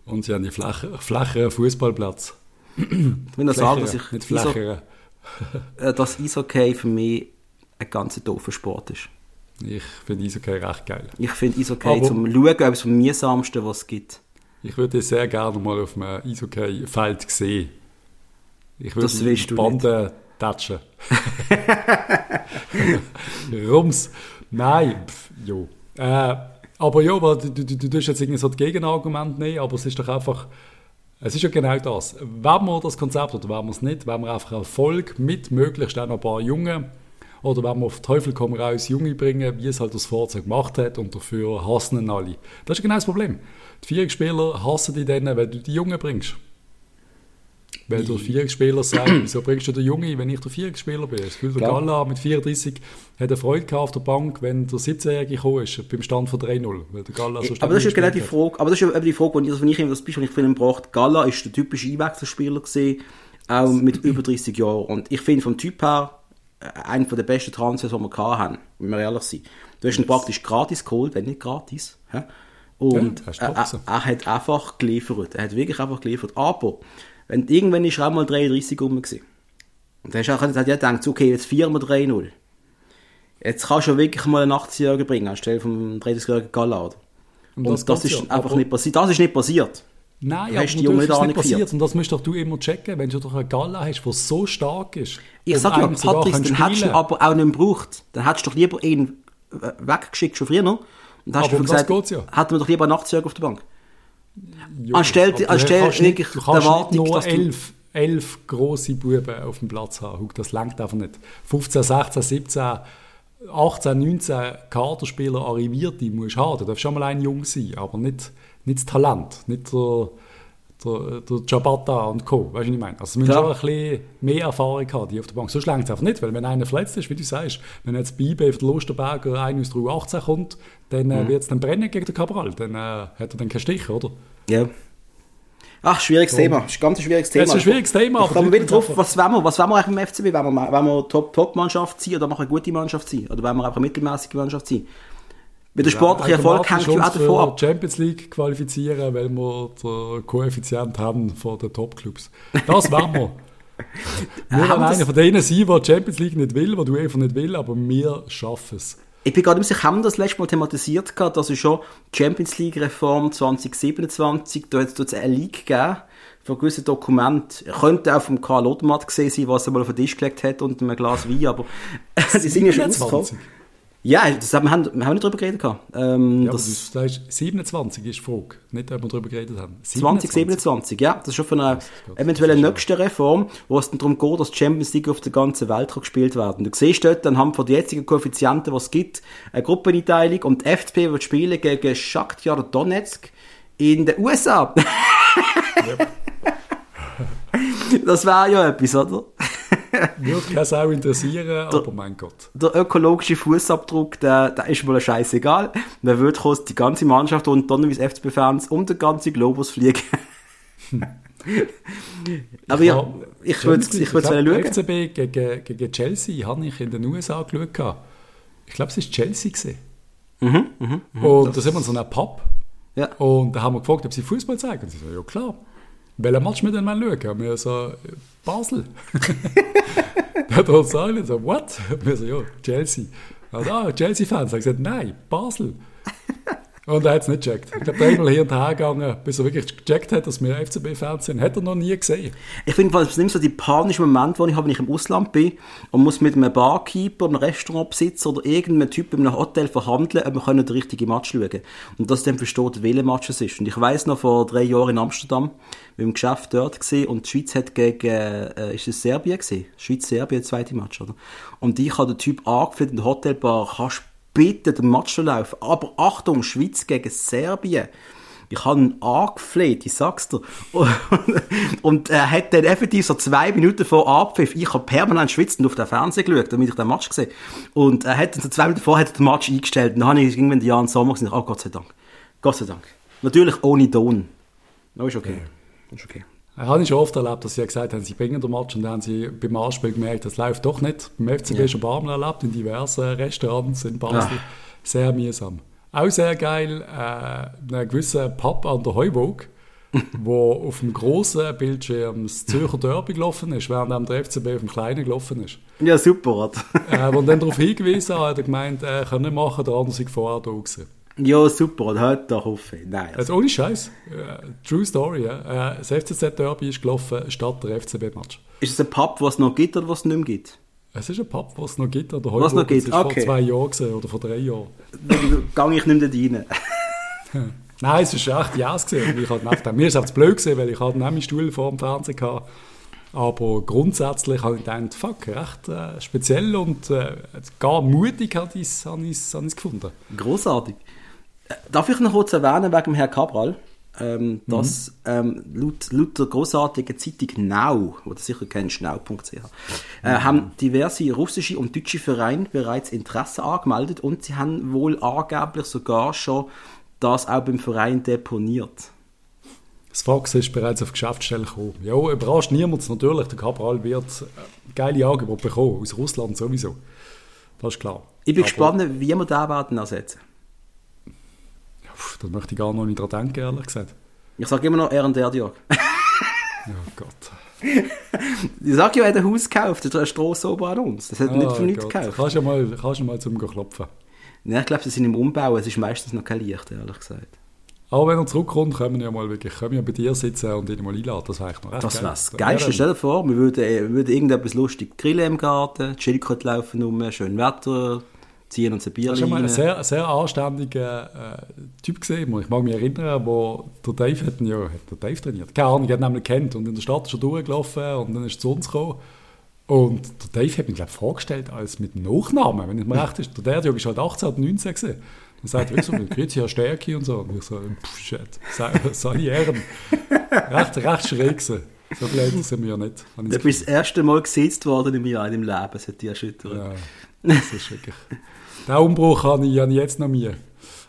Und sie haben einen flächeren Fußballplatz. Ich will noch sagen, dass ich dass Eishockey für mich ein ganz doofer Sport ist. Ich finde Eishockey recht geil. Ich finde Eishockey zum Schauen, ob es am mühsamsten, was es gibt. Ich würde dich sehr gerne mal auf einem Eishockey-Feld sehen. Ich würde die Bande tätschen. Rums. Nein. Jo. Aber ja, du tust jetzt irgendwie so das Gegenargument nehmen, aber es ist doch einfach, es ist ja genau das. Wenn wir das Konzept oder wenn wir es nicht, wenn wir einfach Erfolg mit möglichst auch noch ein paar Jungen oder wenn wir auf Teufel komm raus Junge bringen, wie es halt das Fahrzeug gemacht hat und dafür hassen ihn alle. Das ist genau das Problem. Die Viererspieler hassen dich dann, wenn du die Jungen bringst. Weil der Viererspieler sagt, wieso bringst du den Jungen, wenn ich der Viererspieler bin? Das Gefühl, der Galla mit 34 hat eine Freude gehabt auf der Bank, wenn der 17-Jährige gekommen ist, beim Stand von 3-0. Weil der Galla so aber das ist genau die Frage, aber das ist eben die Frage, wenn ich das Beispiel nicht Film gebracht, Galla ist der typische Einwechselspieler gewesen, auch mit über 30 Jahren. Und ich finde vom Typ her, einen der besten Transfers, die wir gehabt haben, wenn wir ehrlich sind. Du hast ihn praktisch gratis geholt, wenn nicht gratis. Hä? Und ja, er hat einfach geliefert. Er hat wirklich einfach geliefert. Aber wenn irgendwann ist er auch mal 33 rum gewesen. Und dann hat er gedacht, okay, jetzt 4x3-0. Jetzt kannst du wirklich mal einen 80-Jährigen bringen, anstelle vom 30-Jährigen Gallard. Und das ist einfach nicht passiert. Das ist nicht passiert. Nein, aber natürlich ist es nicht passiert. Und das musst doch du immer checken, wenn du doch einen Galla hast, der so stark ist. Ich sag ja, Patrick, dann hättest du aber auch nicht gebraucht. Dann hättest du doch lieber ihn weggeschickt, schon früher noch. Und dann hast du gesagt, hätten wir doch lieber einen 80-Jährigen auf der Bank. Jo, anstelle wirklich der Wartung, dass du... 11 grosse Buben auf dem Platz haben, das reicht einfach nicht. 15, 16, 17, 18, 19 Kaderspieler arrivierte musst du haben. Du darfst schon mal ein Jung sein, aber nicht das Talent, nicht der Ciabatta und Co. Weißt du, was ich meine? Also, wir müssen schon ein bisschen mehr Erfahrung haben, die auf der Bank. Sonst reicht es einfach nicht, weil wenn einer verletzt ist, wie du sagst, wenn jetzt eBay auf den Lustenberger 1 aus der U18 kommt, dann wird es dann brennen gegen den Cabral. Dann hat er dann keinen Stich, oder? Ja. Ach, schwieriges Thema. Das ist ein ganz schwieriges Thema. Das ist ein schwieriges Thema. Da kommen wir wieder drauf, was wollen wir eigentlich im FCB? Wollen wir Top-Mannschaft sein oder machen wir eine gute Mannschaft sein? Oder wollen wir einfach eine mittelmäßige Mannschaft sein? Mit dem sportlichen Erfolg hängt ja auch davon ab. Champions League qualifizieren, weil wir den Koeffizient haben von den Top-Clubs. Das wollen wir. Wir werden einer von denen sein, der die Champions League nicht will, der du einfach nicht will, aber wir schaffen es. Ich bin gerade nicht sicher, haben wir das letzte Mal thematisiert, dass es schon die Champions League-Reform 2027, da hat es eine League gegeben von gewissen Dokumenten. Könnte auch vom Karl Odermatt gesehen sein, was er mal auf den Tisch gelegt hat und einem Glas Wein, aber sie sind ja schon rausgekommen. Ja, wir haben nicht darüber geredet. Ja, das heißt, 27 ist die Frage, nicht, ob wir darüber geredet haben. 2027, ja. Das ist schon von einer eventuellen nächsten Reform, wo es dann darum geht, dass die Champions League auf der ganzen Welt gespielt werden. Du siehst dort anhand von den jetzigen Koeffizienten, die es gibt, eine Gruppeneinteilung und die FCB wird spielen gegen Shakhtar Donetsk in den USA. Yep. Das wäre ja etwas, oder? Würde es auch interessieren, aber mein Gott. Der ökologische Fußabdruck, der ist mal scheißegal. Der würde die ganze Mannschaft und dann wie FCB-Fans um den ganzen Globus fliegen. Aber ja, ich würde es schauen. FCB gegen Chelsea habe ich in den USA geschaut. Ich glaube, es war Chelsea gewesen. Und da sind wir in so einem Pub. Ja. Und da haben wir gefragt, ob sie Fußball zeigen. Und sie sagen, ja klar. Welchen Match wir denn mal schauen? Wir so, Basel. Da hat uns alle so, what? Wir so, ja, Chelsea. Also, Chelsea-Fans haben gesagt, nein, Basel. Und er hat es nicht gecheckt. Ich glaube, der einmal hier und her gegangen, bis er wirklich gecheckt hat, dass wir FCB-Fans sind. Hat er noch nie gesehen. Ich finde, es nimmt so die panischen Momente, wo ich habe, wenn ich im Ausland bin und muss mit einem Barkeeper, einem Restaurantbesitzer oder irgendeinem Typ in einem Hotel verhandeln, ob wir den richtigen Match schauen können. Und dass dann versteht, welcher Match es ist. Und ich weiss noch, vor 3 Jahren in Amsterdam, wir im Geschäft dort gewesen, und die Schweiz hat gegen, ist es Serbien gewesen? Schweiz-Serbien, zweite Match, oder? Und ich habe den Typ angeführt in der Hotelbar, bitte den Match zu laufen. Aber Achtung, Schweiz gegen Serbien. Ich habe ihn angefleht, ich sag's dir. Und er hat dann effektiv so 2 Minuten vor Abpfiff, ich habe permanent schwitzend auf den Fernseher geschaut, damit ich den Match gesehen. Und er hat dann so 2 Minuten vorher den Match eingestellt. Und dann habe ich irgendwann die Jahre im Sommer gesehen, oh Gott sei Dank. Gott sei Dank. Natürlich ohne Don. No, ist okay. Ja. Ist okay. Ich habe schon oft erlebt, dass sie gesagt haben, sie bringen den Match und dann haben sie beim Anspiel gemerkt, das läuft doch nicht. Beim FCB ja. Schon ein paar Mal erlebt, in diversen Restaurants in Basel. Ja. Sehr mühsam. Auch sehr geil, einen gewissen Pub an der Heuburg, wo auf dem grossen Bildschirm das Zürcher Derby gelaufen ist, während der FCB auf dem kleinen gelaufen ist. Ja, super. Und dann darauf hingewiesen hat, er gemeint, können nicht machen, der andere sei vorher da gewesen. Ja, super, und heute da hoffe ich. Nein, also ohne Scheiß. True Story, ja. Das FCZ-Derby ist gelaufen statt der FCB-Match. Ist es ein Pub, was es noch gibt oder was es nicht mehr gibt? Es ist ein Pub, was es noch gibt an der Heuburg. Was noch gibt, okay. Vor 2 Jahren gewesen, oder vor 3 Jahren. Da gehe ich nicht mehr rein. Nein, es war echt yes gewesen. Mir ist es blöd gewesen, weil ich halt nämlich Stuhl vor dem Fernsehen hatte. Aber grundsätzlich habe ich gedacht, fuck, recht speziell und gar mutig habe ich es gefunden. Grossartig. Darf ich noch kurz erwähnen, wegen Herrn Cabral, dass laut der grossartigen Zeitung Now, die du sicher kennst, now.ch, haben diverse russische und deutsche Vereine bereits Interesse angemeldet und sie haben wohl angeblich sogar schon das auch beim Verein deponiert. Das Fax ist bereits auf die Geschäftsstelle gekommen. Ja, überrascht niemand natürlich, der Cabral wird geile Angebote bekommen, aus Russland sowieso. Das ist klar. Ich bin gespannt, wie wir den werden ersetzen. Da möchte ich gar noch nicht dran denken, ehrlich gesagt. Ich sage immer noch R&R, Diog. Oh Gott. Ich sage ja, er hat ein Haus gekauft, das ist eine Strasse oben an uns. Das hat nicht von nichts gekauft. Kannst du mal zum Klopfen? Nein, ich glaube, sie sind im Umbau, es ist meistens noch kein Licht, ehrlich gesagt. Aber wenn er zurückkommt, können wir bei dir sitzen und ihn mal einladen. Das wäre eigentlich noch recht geil. Das wäre das Geilste. Stell dir vor, wir würden irgendetwas lustig grillen im Garten, die Schilke laufen rum, schön Wetter... ziehen und ein Bier rein. Das war mal ein sehr, sehr anständiger Typ gesehen. Ich mag mich erinnern, wo der Dave hat trainiert. Keine Ahnung, ich habe ihn nämlich kennt und in der Stadt ist er durchgelaufen und dann ist er zu uns gekommen. Und der Dave hat mich, glaube ich, vorgestellt als mit Nachnamen. Wenn ich mir recht ist, der Jürgen ist halt 18 oder 19 gewesen. Und sagt, wieso, grüezi, Herr Stärke und so. Und ich so, shit, sei Ehren. Recht schräg gewesen. So blöd sind wir ja nicht. Du bist das erste Mal gesetzt worden in meinem Leben. Das hat dich erschüttert. Ja. Das ist wirklich... Den Umbruch habe ich ja jetzt noch mehr.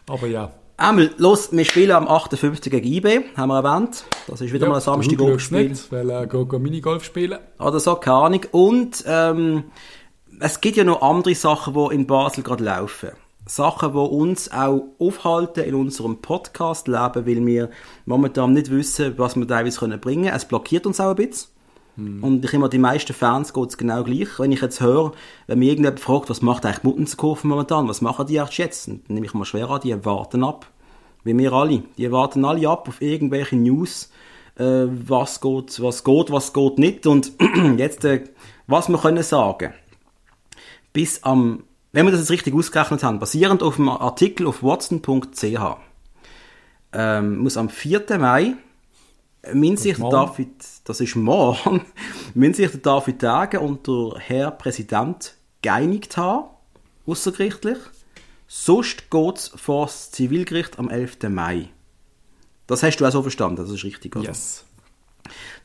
Aber ja. Einmal, los, wir spielen am 58. gegen eBay, haben wir erwähnt. Das ist wieder mal ein Samstag-Golf-Spiel. Weil go Minigolf spielen. Oder so, keine Ahnung. Und es gibt ja noch andere Sachen, die in Basel gerade laufen. Sachen, die uns auch aufhalten in unserem Podcast-Leben, weil wir momentan nicht wissen, was wir teilweise bringen können. Es blockiert uns auch ein bisschen. Und ich immer, die meisten Fans geht es genau gleich. Wenn ich jetzt höre, wenn mir irgendjemand fragt, was macht eigentlich Muttenskofen momentan, was machen die eigentlich jetzt? Dann nehme ich mal schwer an, die warten ab. Wie wir alle. Die warten alle ab auf irgendwelche News, was geht nicht. Und jetzt, was wir können sagen. Bis am, wenn wir das jetzt richtig ausgerechnet haben, basierend auf dem Artikel auf watson.ch, muss am 4. Mai sich der David Tage und der Herr Präsident geeinigt haben, aussergerichtlich. Sonst geht es vor das Zivilgericht am 11. Mai. Das hast du auch so verstanden, das ist richtig, oder? Yes.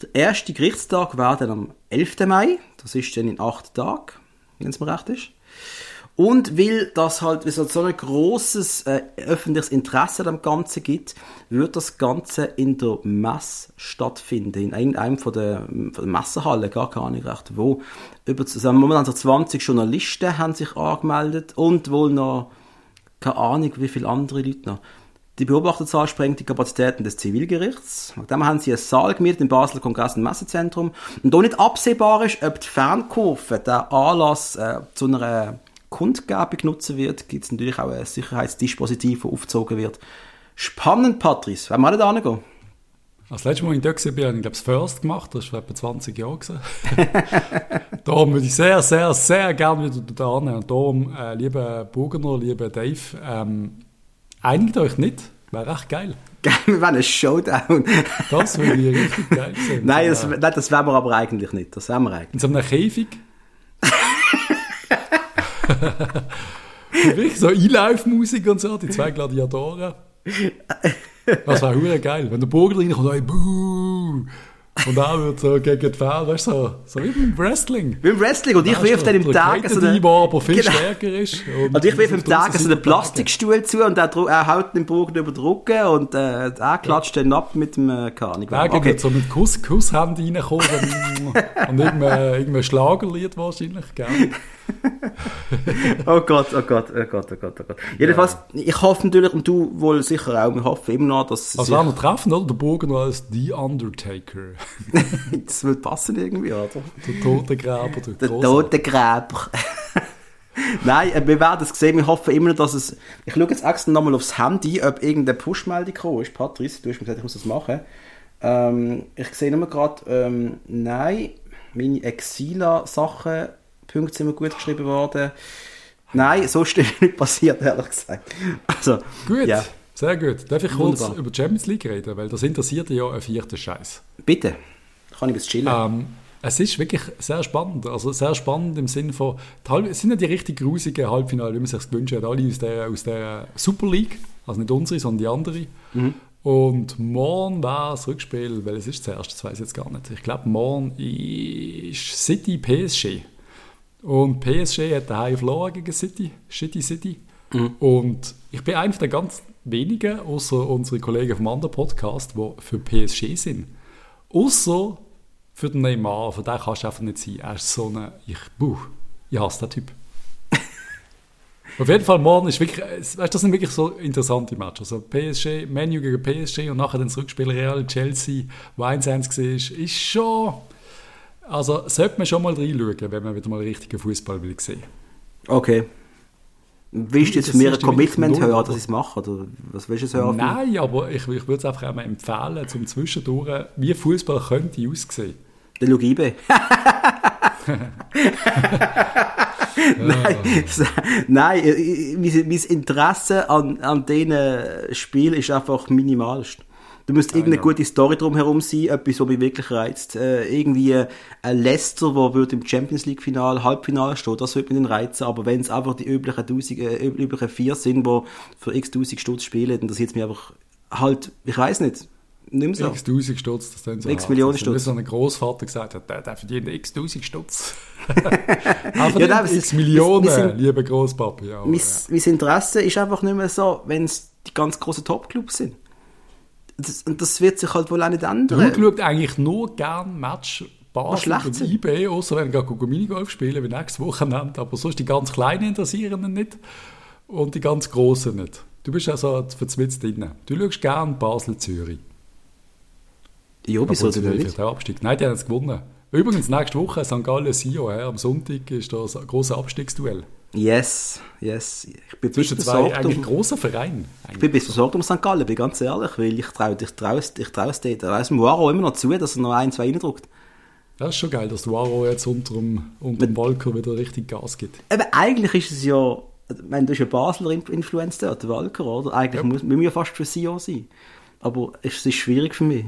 Der erste Gerichtstag wäre dann am 11. Mai, das ist dann in 8 Tagen, wenn es mir recht ist. Und weil das halt so ein grosses öffentliches Interesse am Ganzen gibt, wird das Ganze in der Messe stattfinden. In einem von der Messehallen, gar keine recht wo. Momentan so 20 Journalisten haben sich angemeldet und wohl noch, keine Ahnung, wie viele andere Leute noch. Die Beobachterzahl sprengt die Kapazitäten des Zivilgerichts. Nachdem haben sie einen Saal gemietet im Basler Kongress- und Messezentrum. Und da nicht absehbar ist, ob die Fernkurve den Anlass zu einer Kundgebung nutzen wird, gibt es natürlich auch ein Sicherheitsdispositiv, das aufgezogen wird. Spannend, Patrice. Wollen wir nicht hingehen? Als letztes Mal in Döck war, habe ich das First gemacht. Das war etwa 20 Jahre. Darum würde ich sehr, sehr, sehr gerne wieder da hin. Und darum, lieber Burgener, lieber Dave, einigt euch nicht. Wäre echt geil. Wir wollen einen Showdown. Das würde ich richtig geil sehen. Nein, das wollen wir aber eigentlich nicht. Das wollen wir eigentlich. In so einem Käfig. Wirklich so Einlaufmusik und so, die 2 Gladiatoren. Das wäre huere geil. Wenn der Burger reinkommt, dann buh! Und dann wird so gegen die Fälle, weißt du, so wie beim Wrestling. Wie beim Wrestling. Und ich wirf dann im Tag so einen... aber viel stärker ist. Und ich wirf im Tag so einen Plastikstuhl zu und er haut den Burger über den Rücken und er klatscht dann ab mit dem Karnik. Er geht so mit Kusshand reinkommen und irgendein Schlagerlied wahrscheinlich, gell? Oh Gott. Jedenfalls, ich hoffe natürlich, und du wohl sicher auch, wir hoffen immer noch, dass... Also werden wir treffen, oder? Der Burger noch als The Undertaker. Das würde passen irgendwie, oder? Der Totengräber. Der Totengräber. Nein, wir werden es sehen. Wir hoffen immer noch, dass es... Ich schaue jetzt extra nochmal aufs Handy, ob irgendeine Push-Meldung gekommen ist. Patrice, du hast mir gesagt, ich muss das machen. Ich sehe nur gerade, nein, meine Exila-Sachen... Punkte sind mir gut geschrieben worden. Nein, so ist es nicht passiert, ehrlich gesagt. Also, gut, ja. Sehr gut. Darf ich wunderbar kurz über die Champions League reden? Weil das interessiert ja einen vierten Scheiß. Bitte, kann ich jetzt chillen. Es ist wirklich sehr spannend. Also sehr spannend im Sinne von, es sind ja die richtig grusigen Halbfinale, wie man sich das gewünscht hat. Alle aus der Super League, also nicht unsere, sondern die andere. Mhm. Und morgen wäre das Rückspiel, weil es ist das erste, das weiß ich jetzt gar nicht. Ich glaube, morgen ist City PSG. Und PSG hat daheim verloren gegen City, Shitty City. Mhm. Und ich bin einer der ganz wenigen, außer unsere Kollegen vom anderen Podcast, die für PSG sind. Außer für den Neymar, für den kannst du einfach nicht sein. Er ist so ein, ich hasse den Typ. Auf jeden Fall, morgen ist wirklich, weißt, das sind wirklich so interessante Matches. Also PSG, Man U gegen PSG und nachher dann das Rückspiel Real Chelsea, wo 1-1 war, ist schon... Also sollte man schon mal reinschauen, wenn man wieder mal richtigen Fußball will sehen. Okay. Willst du jetzt von mir ein Commitment hören, dass ich es mache? Oder was willst du jetzt hören? Nein, aber ich würde es einfach einmal empfehlen, zum Zwischendurch, wie Fußball könnte aussehen. Dann schau eBay. Nein, mein Interesse an diesen Spielen ist einfach minimalst. Du musst irgendeine gute Story drumherum sein, etwas, was mich wirklich reizt. Irgendwie ein Leicester, der im Champions-League-Halbfinale steht, das würde mich dann reizen. Aber wenn es einfach die üblichen vier sind, die für x-tausend Stutz spielen, dann das jetzt mir einfach halt, ich weiss nicht, nicht mehr so. X-tausend Stutz, das sind so x-Millionen Stutz. Wie so ein Großvater gesagt hat, der verdient x-tausend Stutz. Also ja, x-Millionen, lieber Großpapa. Ja, mein Interesse ist einfach nicht mehr so, wenn es die ganz grossen Top-Clubs sind. Das wird sich halt wohl auch nicht ändern. Du schaust eigentlich nur gerne Match Basel und eBay, außer wenn wir gerade Minigolf spielen, wie nächstes Wochenende. Aber sonst die ganz Kleinen interessieren nicht und die ganz Großen nicht. Du bist also verzwitzt drin. Du schaust gerne Basel-Zürich. Ja, wieso denn nicht? Nein, die haben es gewonnen. Übrigens, nächste Woche St. Gallen-Sio. Am Sonntag ist das ein grosses Abstiegsduell. Yes. Ich bin zwischen zwei eigentlich grossen Vereinen. Ich bin besorgt um St. Gallen, bin ganz ehrlich, weil ich traue es dort. Da weiss Aarau immer noch zu, dass er noch 1-2 reindrückt. Das ist schon geil, dass Aarau jetzt unter dem Walker wieder richtig Gas gibt. Aber eigentlich ist es ja, wenn du bist ja Basler Influenz dort, der Walker, oder? Eigentlich müssen wir ja fast für Sion sein. Aber es ist schwierig für mich.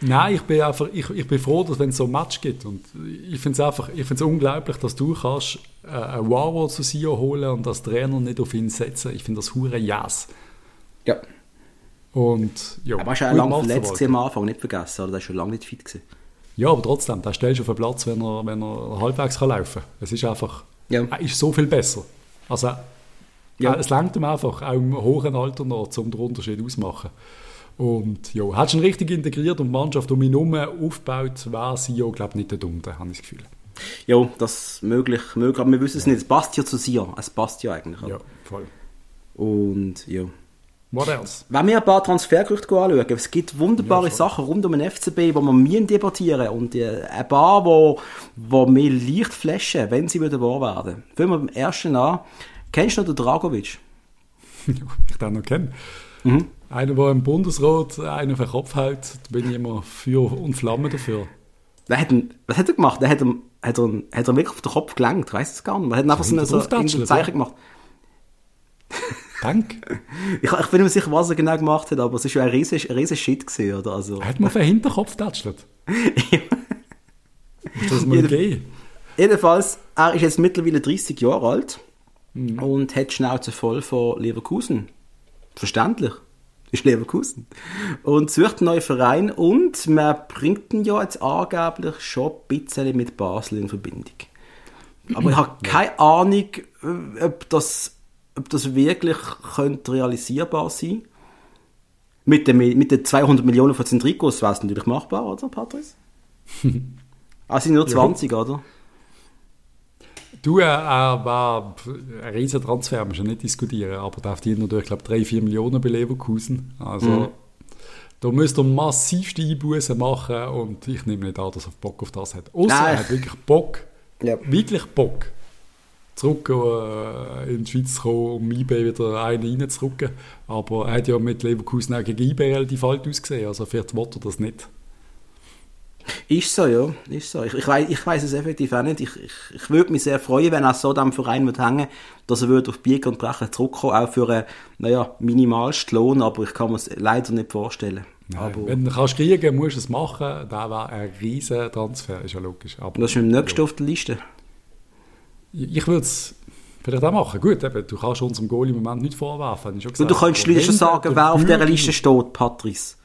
Nein, ich bin froh, dass wenn es so ein Match gibt. Und ich finde es unglaublich, dass du kannst einen Aarau zu Sion holen und als Trainer nicht auf ihn setzen. Ich finde das hure yes. Ja. Und, ja. Aber er war ja lange verletzt am Anfang, nicht vergessen. Oder? Er war schon lange nicht fit. Ja, aber trotzdem, den stellst du auf den Platz, wenn er halbwegs laufen kann. Es ist einfach, Er ist so viel besser. Also, Es reicht ihm einfach, auch im hohen Alter noch, um den Unterschied auszumachen. Und ja, hättest du ihn richtig integriert und die Mannschaft um ihn herum aufgebaut, wäre Sion, glaube ich, nicht der Dumme, habe ich das Gefühl. Ja, das ist möglich, aber wir wissen es nicht. Es passt ja zu Sion, es passt ja eigentlich. Oder? Ja, voll. Und ja. Was else? Wenn wir ein paar Transfergerüchte anschauen, es gibt wunderbare Sachen rund um den FCB, die wir debattieren müssen. Und ein paar, die mir leicht flashen, wenn sie wahr werden. Fangen wir beim ersten an. Kennst du noch den Dragovic? Ich den noch kennen. Mhm. Einer, der im Bundesrat einen auf den Kopf hält, da bin ich immer Feuer und Flamme dafür. Was hat er gemacht? Hat er wirklich auf den Kopf gelenkt? Ich weiß es gar nicht. Er hat einfach so ein Zeichen gemacht. Danke. Ich bin mir sicher, was er genau gemacht hat, aber es war ja ein riesen Shit gewesen, oder? Also. Hat man auf den Hinterkopf getätschelt? Muss das mal gehen? Jedenfalls, er ist jetzt mittlerweile 30 Jahre alt und hat die Schnauze voll von Leverkusen. verständlich. Ist Leverkusen. Und sucht einen neuen Verein und man bringt ihn ja jetzt angeblich schon ein bisschen mit Basel in Verbindung. Aber ich habe keine Ahnung, ob das wirklich könnte realisierbar sein könnte. Mit den 200 Millionen von Zentrikos wäre es natürlich machbar, oder, Patrice? Also sind nur 20, ja. Oder? Du, ein riesen Transfer musst du nicht diskutieren, aber der verdient natürlich, glaube 3-4 Millionen bei Leverkusen. Also, da müsst ihr massivste Einbußen machen und ich nehme nicht an, dass er Bock auf das hat. Außer er hat wirklich Bock, zurück in die Schweiz zu kommen, um eBay wieder einen reinzurücken. Aber er hat ja mit Leverkusen auch gegen eBay relativ alt ausgesehen, also vielleicht will er das nicht. Ist so, ja. Ist so. Ich weiss es effektiv auch nicht. Ich würde mich sehr freuen, wenn er so dem Verein hängen, dass er würde auf Biegen und Brechen zurückkommen, auch für einen minimalsten Lohn, aber ich kann mir es leider nicht vorstellen. Aber wenn du kannst kriegen, musst du es machen. Das wäre ein riesen Transfer, ist ja logisch. Aber das ist im nächsten auf der Liste. Ich würde es vielleicht auch machen. Gut, eben, du kannst uns im Goal im Moment nicht vorwerfen. Du könntest den Leuten schon sagen, wer auf dieser Liste steht, Patrice.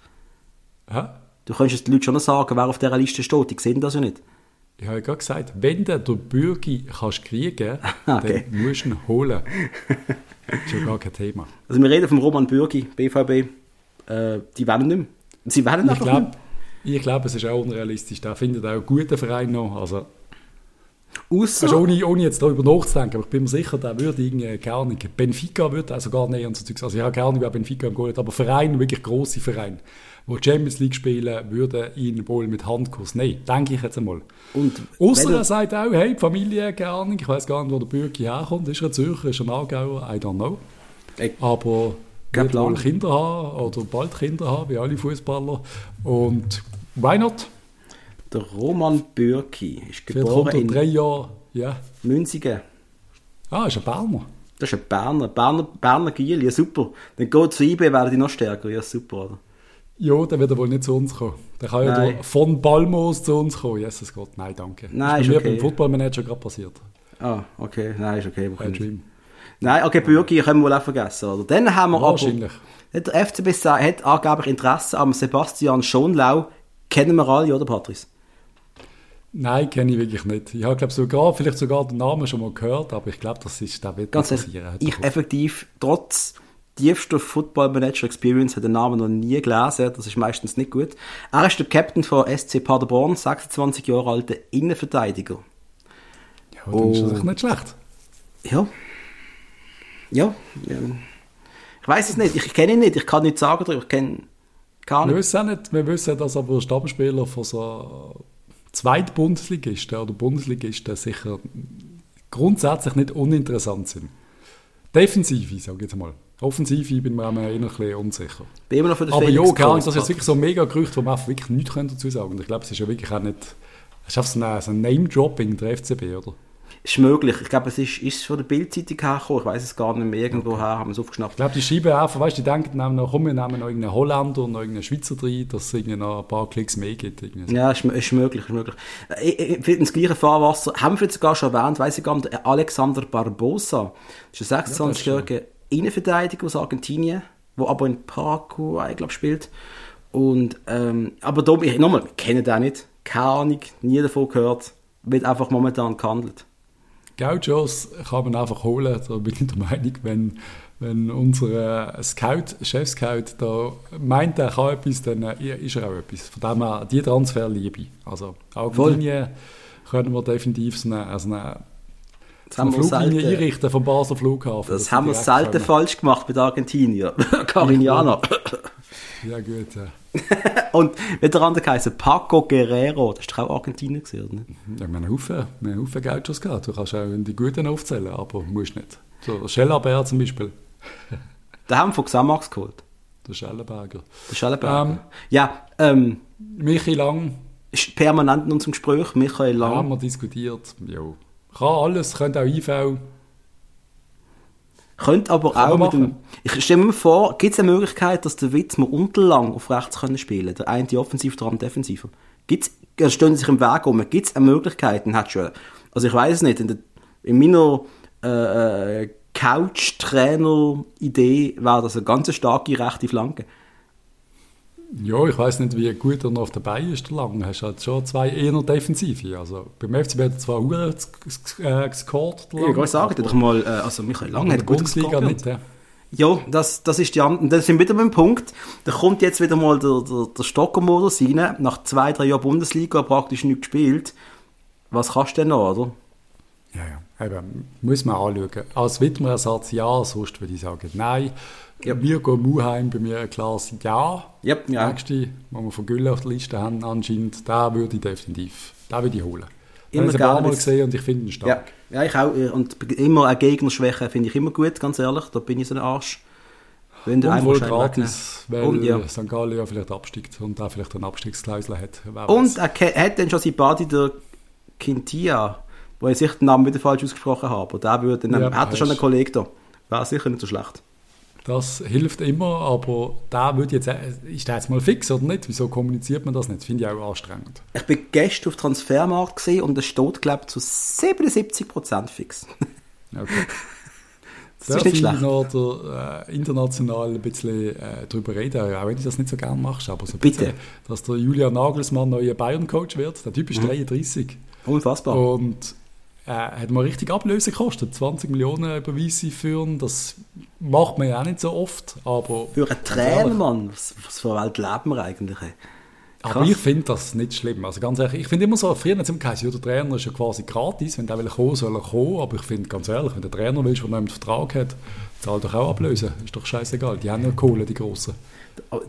Hä? Du könntest den Leuten schon sagen, wer auf dieser Liste steht. Die sehen das ja nicht. Ich habe ja gerade gesagt, wenn du den Bürgi kannst kriegen kannst, dann musst du ihn holen. Das ist ja gar kein Thema. Also wir reden vom Roman Bürki, BVB. Die wollen nicht mehr. Sie wollen einfach nicht mehr. Ich glaube, es ist auch unrealistisch. Der findet auch einen guten Verein noch. Also, ohne jetzt darüber nachzudenken, aber ich bin mir sicher, der würde irgendwie, keine Ahnung, Benfica würde also gar nicht und so Zeugs. Also ich habe keine Ahnung, wer Benfica im Goal hat, aber Verein, wirklich grosse Verein, wo Champions League spielen, würde ihn wohl mit Handkuss nehmen. Denke ich jetzt einmal. Ausser er sagt auch, hey, die Familie, keine Ahnung, ich weiss gar nicht, wo der Bürki herkommt. Ist er ein Zürcher, ist er ein Aargauer? I don't know. Aber er wird wohl Kinder haben oder bald Kinder haben, wie alle Fußballer. Und why not? Der Roman Bürki ist geboren in 3 Jahren, Münzigen. Ah, ist ein Berner. Das ist ein Berner Giel, ja super. Dann geht zu eBay, werden die noch stärker, ja super, oder? Ja, dann wird er wohl nicht zu uns kommen. Der kann ja von Palmos zu uns kommen. Jesus Gott, nein, danke. Nein, ist okay. Beim Footballmanager gerade passiert. Ah, okay. Nein, ist okay. Nein, okay, Bürgi können wir wohl auch vergessen, oder? Dann haben wir wahrscheinlich. Der FC Basel hat angeblich Interesse am Sebastian Schonlau. Kennen wir alle, oder, Patrice? Nein, kenne ich wirklich nicht. Ich habe, glaube sogar, vielleicht sogar den Namen schon mal gehört, aber ich glaube, das ist der Wettbewerb. Ganz ehrlich, ich effektiv, trotz tiefster Football-Manager-Experience, habe den Namen noch nie gelesen, das ist meistens nicht gut. Er ist der Captain von SC Paderborn, 26 Jahre alter Innenverteidiger. Ja, aber dann ist das nicht schlecht. Ja. Ich weiß es nicht, ich kenne ihn nicht, ich kann nichts sagen darüber, Wir wissen, dass aber Stammspieler von so Zweitbundesligisten oder Bundesligisten sicher grundsätzlich nicht uninteressant sind. Defensive, sage ich jetzt mal. Offensive bin mir auch ein bisschen unsicher. Immer noch für den aber Felix das ist jetzt wirklich so ein Mega-Gerücht, wo man einfach wirklich nichts dazu sagen können. Ich glaube, es ist ja wirklich auch nicht... Es ist einfach so ein Name-Dropping der FCB, oder? Ist möglich. Ich glaube, es ist von der Bild-Zeitung hergekommen. Ich weiß es gar nicht mehr. Irgendwoher haben wir es aufgeschnappt. Ich glaube, die schreiben einfach, weißt du, die denken, wir nehmen noch irgendeinen Holländer und noch irgendeinen Schweizer rein, dass es irgendwie noch ein paar Klicks mehr gibt. Irgendwie. Ja, ist möglich. Ins gleiche Fahrwasser, haben wir jetzt sogar schon erwähnt, weiss ich gar nicht, Alexander Barbosa. Das ist ein 26-jähriger Innenverteidiger aus Argentinien, der aber in Paraguay, glaube ich, spielt. Und, aber nochmal, wir kennen den nicht. Keine Ahnung, nie davon gehört. Wird einfach momentan gehandelt. Gauchos kann man einfach holen, da bin ich der Meinung, wenn unser Chef-Scout da meint, er kann etwas, dann ist er auch etwas. Von dem her, die Transfer liebe ich. Also Argentinien können wir definitiv so eine Fluglinie einrichten vom Basler Flughafen. Das haben wir selten falsch gemacht bei den Argentiniern. Cariniana. Ja gut, ja. Und mit der anderen heisst Paco Guerrero, das war auch Argentinier, oder nicht? Ja, wir haben Haufen Gauchos gehabt, du kannst auch die Guten aufzählen, aber musst nicht. So Schellenberger zum Beispiel. Den haben wir von Xamax geholt. Der Schellenberger. Michael Lang. Ist permanent in unserem Gespräch, Michael Lang. Haben wir diskutiert, ja. Kann alles, könnte auch IV. Könnte aber auch mit dem... Ich stelle mir vor, gibt es eine Möglichkeit, dass der Witz mal unterlang auf rechts können spielen? Der eine die offensiv, der andere defensiv. Stehen sie sich im Weg um? Gibt es eine Möglichkeit? Also ich weiß es nicht. In meiner Couch-Trainer-Idee wäre das eine ganz starke rechte Flanke. Ja, ich weiss nicht, wie gut er noch dabei ist, der Lang. Du hast halt schon zwei eher Defensive. Also, beim FC hat er zwar Uhren gescored. Ich würde sagen, doch mal, also Michael Lang hat gut gescored. Ja, das ist die andere. Da sind wir wieder beim Punkt. Da kommt jetzt wieder mal der Stocker-Modus rein. Nach 2-3 Jahren Bundesliga praktisch nichts gespielt. Was kannst du denn noch, oder? Ja. Eben, muss man anschauen. Als Widmerersatz ja, sonst würde ich sagen nein. Yep. Wir gehen Muheim, bei mir ein klares Ja. Yep, ja. Der nächste, den wir von Gülle auf der Liste haben, anscheinend, den würde ich definitiv holen. Ich habe ihn ein paar Mal gesehen und ich finde ihn stark. Ja, ich auch. Und immer eine Gegnerschwäche finde ich immer gut, ganz ehrlich. Da bin ich so ein Arsch. Wenn der und wohl gratis, weil ja. St. Gallen ja vielleicht absteigt und auch vielleicht eine Abstiegsklausel hat. Und er hat dann schon sein Badi der Quintia, wo ich den Namen wieder falsch ausgesprochen habe. Und der würde dann, hat er schon einen Kollegen da. Wäre sicher nicht so schlecht. Das hilft immer, aber da würde jetzt, ist der jetzt mal fix oder nicht? Wieso kommuniziert man das nicht? Finde ich auch anstrengend. Ich bin gestern auf dem Transfermarkt gesehen und es steht, glaube ich, zu 77% fix. Okay. Das ist nicht schlecht. Da finde ich noch der, international ein bisschen drüber reden, auch wenn du das nicht so gerne machst. Aber so ein bisschen, dass der Julian Nagelsmann neuer Bayern-Coach wird. Der Typ ist 33. Unfassbar. Und hat man richtig Ablöse gekostet. 20 Millionen Überweise führen, das macht man ja auch nicht so oft. Aber für einen Trainer, Mann, was für eine Welt leben wir eigentlich? Krass. Aber ich finde das nicht schlimm. Also ganz ehrlich, ich finde immer so, früher hat es geheißen, ja, der Trainer ist ja quasi gratis, wenn der will kommen, soll er kommen. Aber ich finde, ganz ehrlich, wenn der Trainer willst, der noch einen Vertrag hat, zahlt doch auch Ablöse. Ist doch scheißegal, die haben ja Kohle, die Grossen.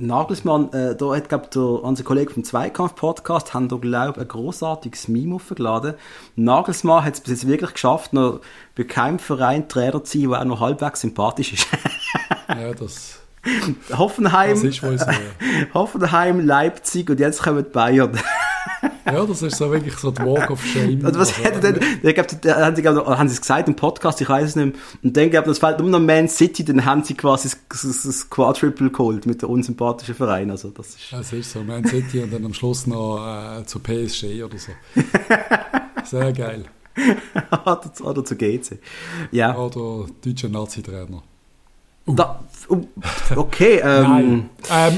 Nagelsmann, da hat, glaube ich, unser Kollege vom Zweikampf-Podcast haben da, glaube ich, ein grossartiges Meme aufgeladen. Nagelsmann hat es bis jetzt wirklich geschafft, noch bei keinem Verein Trainer zu sein, der auch noch halbwegs sympathisch ist. Ja, das... Hoffenheim, Leipzig und jetzt kommen die Bayern. Ja, das ist so wirklich so der Walk of Shame. Und was hätte denn, ich glaube, haben sie es gesagt im Podcast, ich weiß es nicht mehr. Und dann gab es fällt nur noch Man City, dann haben sie quasi das Quadruple geholt mit dem unsympathischen Verein. Also das ist, so, Man City und dann am Schluss noch zu PSG oder so. Sehr geil. Oder zu GC. Ja. Oder deutscher Nazi-Trainer. Okay.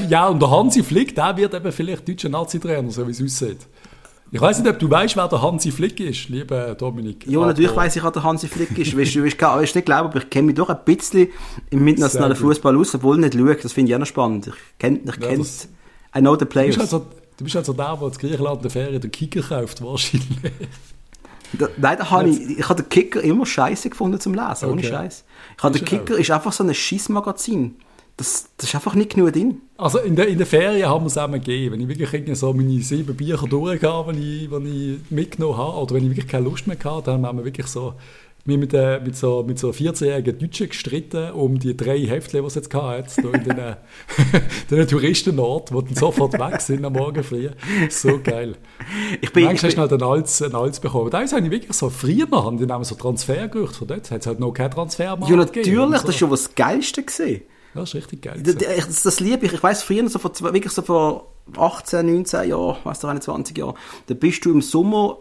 Ja, und der Hansi Flick, der wird eben vielleicht deutscher Nazi-Trainer, so wie es aussieht. Ich weiß nicht, ob du weißt, wer der Hansi Flick ist, lieber Dominik. Ja, natürlich weiss ich, wer der Hansi Flick ist. Ich nicht glauben, aber ich kenne mich doch ein bisschen im internationalen Fußball aus, obwohl ich nicht schaue. Das finde ich auch noch spannend. Ich kenne es. I know the players. Du bist also der in Griechenland in der Ferien den Kicker kauft, wahrscheinlich. Ich habe den Kicker immer scheiße gefunden zum Lesen, ohne Scheiß. Der Kicker ist einfach so ein Schissmagazin. Das ist einfach nicht genug drin. Also in der Ferien haben wir es auch mal gegeben. Wenn ich wirklich so meine 7 Bücher durchgehe, wenn ich mitgenommen habe, oder wenn ich wirklich keine Lust mehr hatte, dann haben wir wirklich so mit so 14-jährigen Deutschen gestritten um die 3 Heftchen, die es jetzt hatte, in den Touristenort, wo dann sofort weg sind am Morgen früh. So geil. Manchmal hast du halt einen Alts bekommen. Da habe ich wirklich so, früher haben die so Transfergerüchte von dort, hat es halt noch keinen Transfermarkt gegeben. Ja, natürlich, das war schon was Geilste gewesen. Ja, das ist richtig geil. Das liebe ich. Ich weiss, früher, vor 18, 19 Jahren, weiss doch, 21 Jahren, da bist du im Sommer...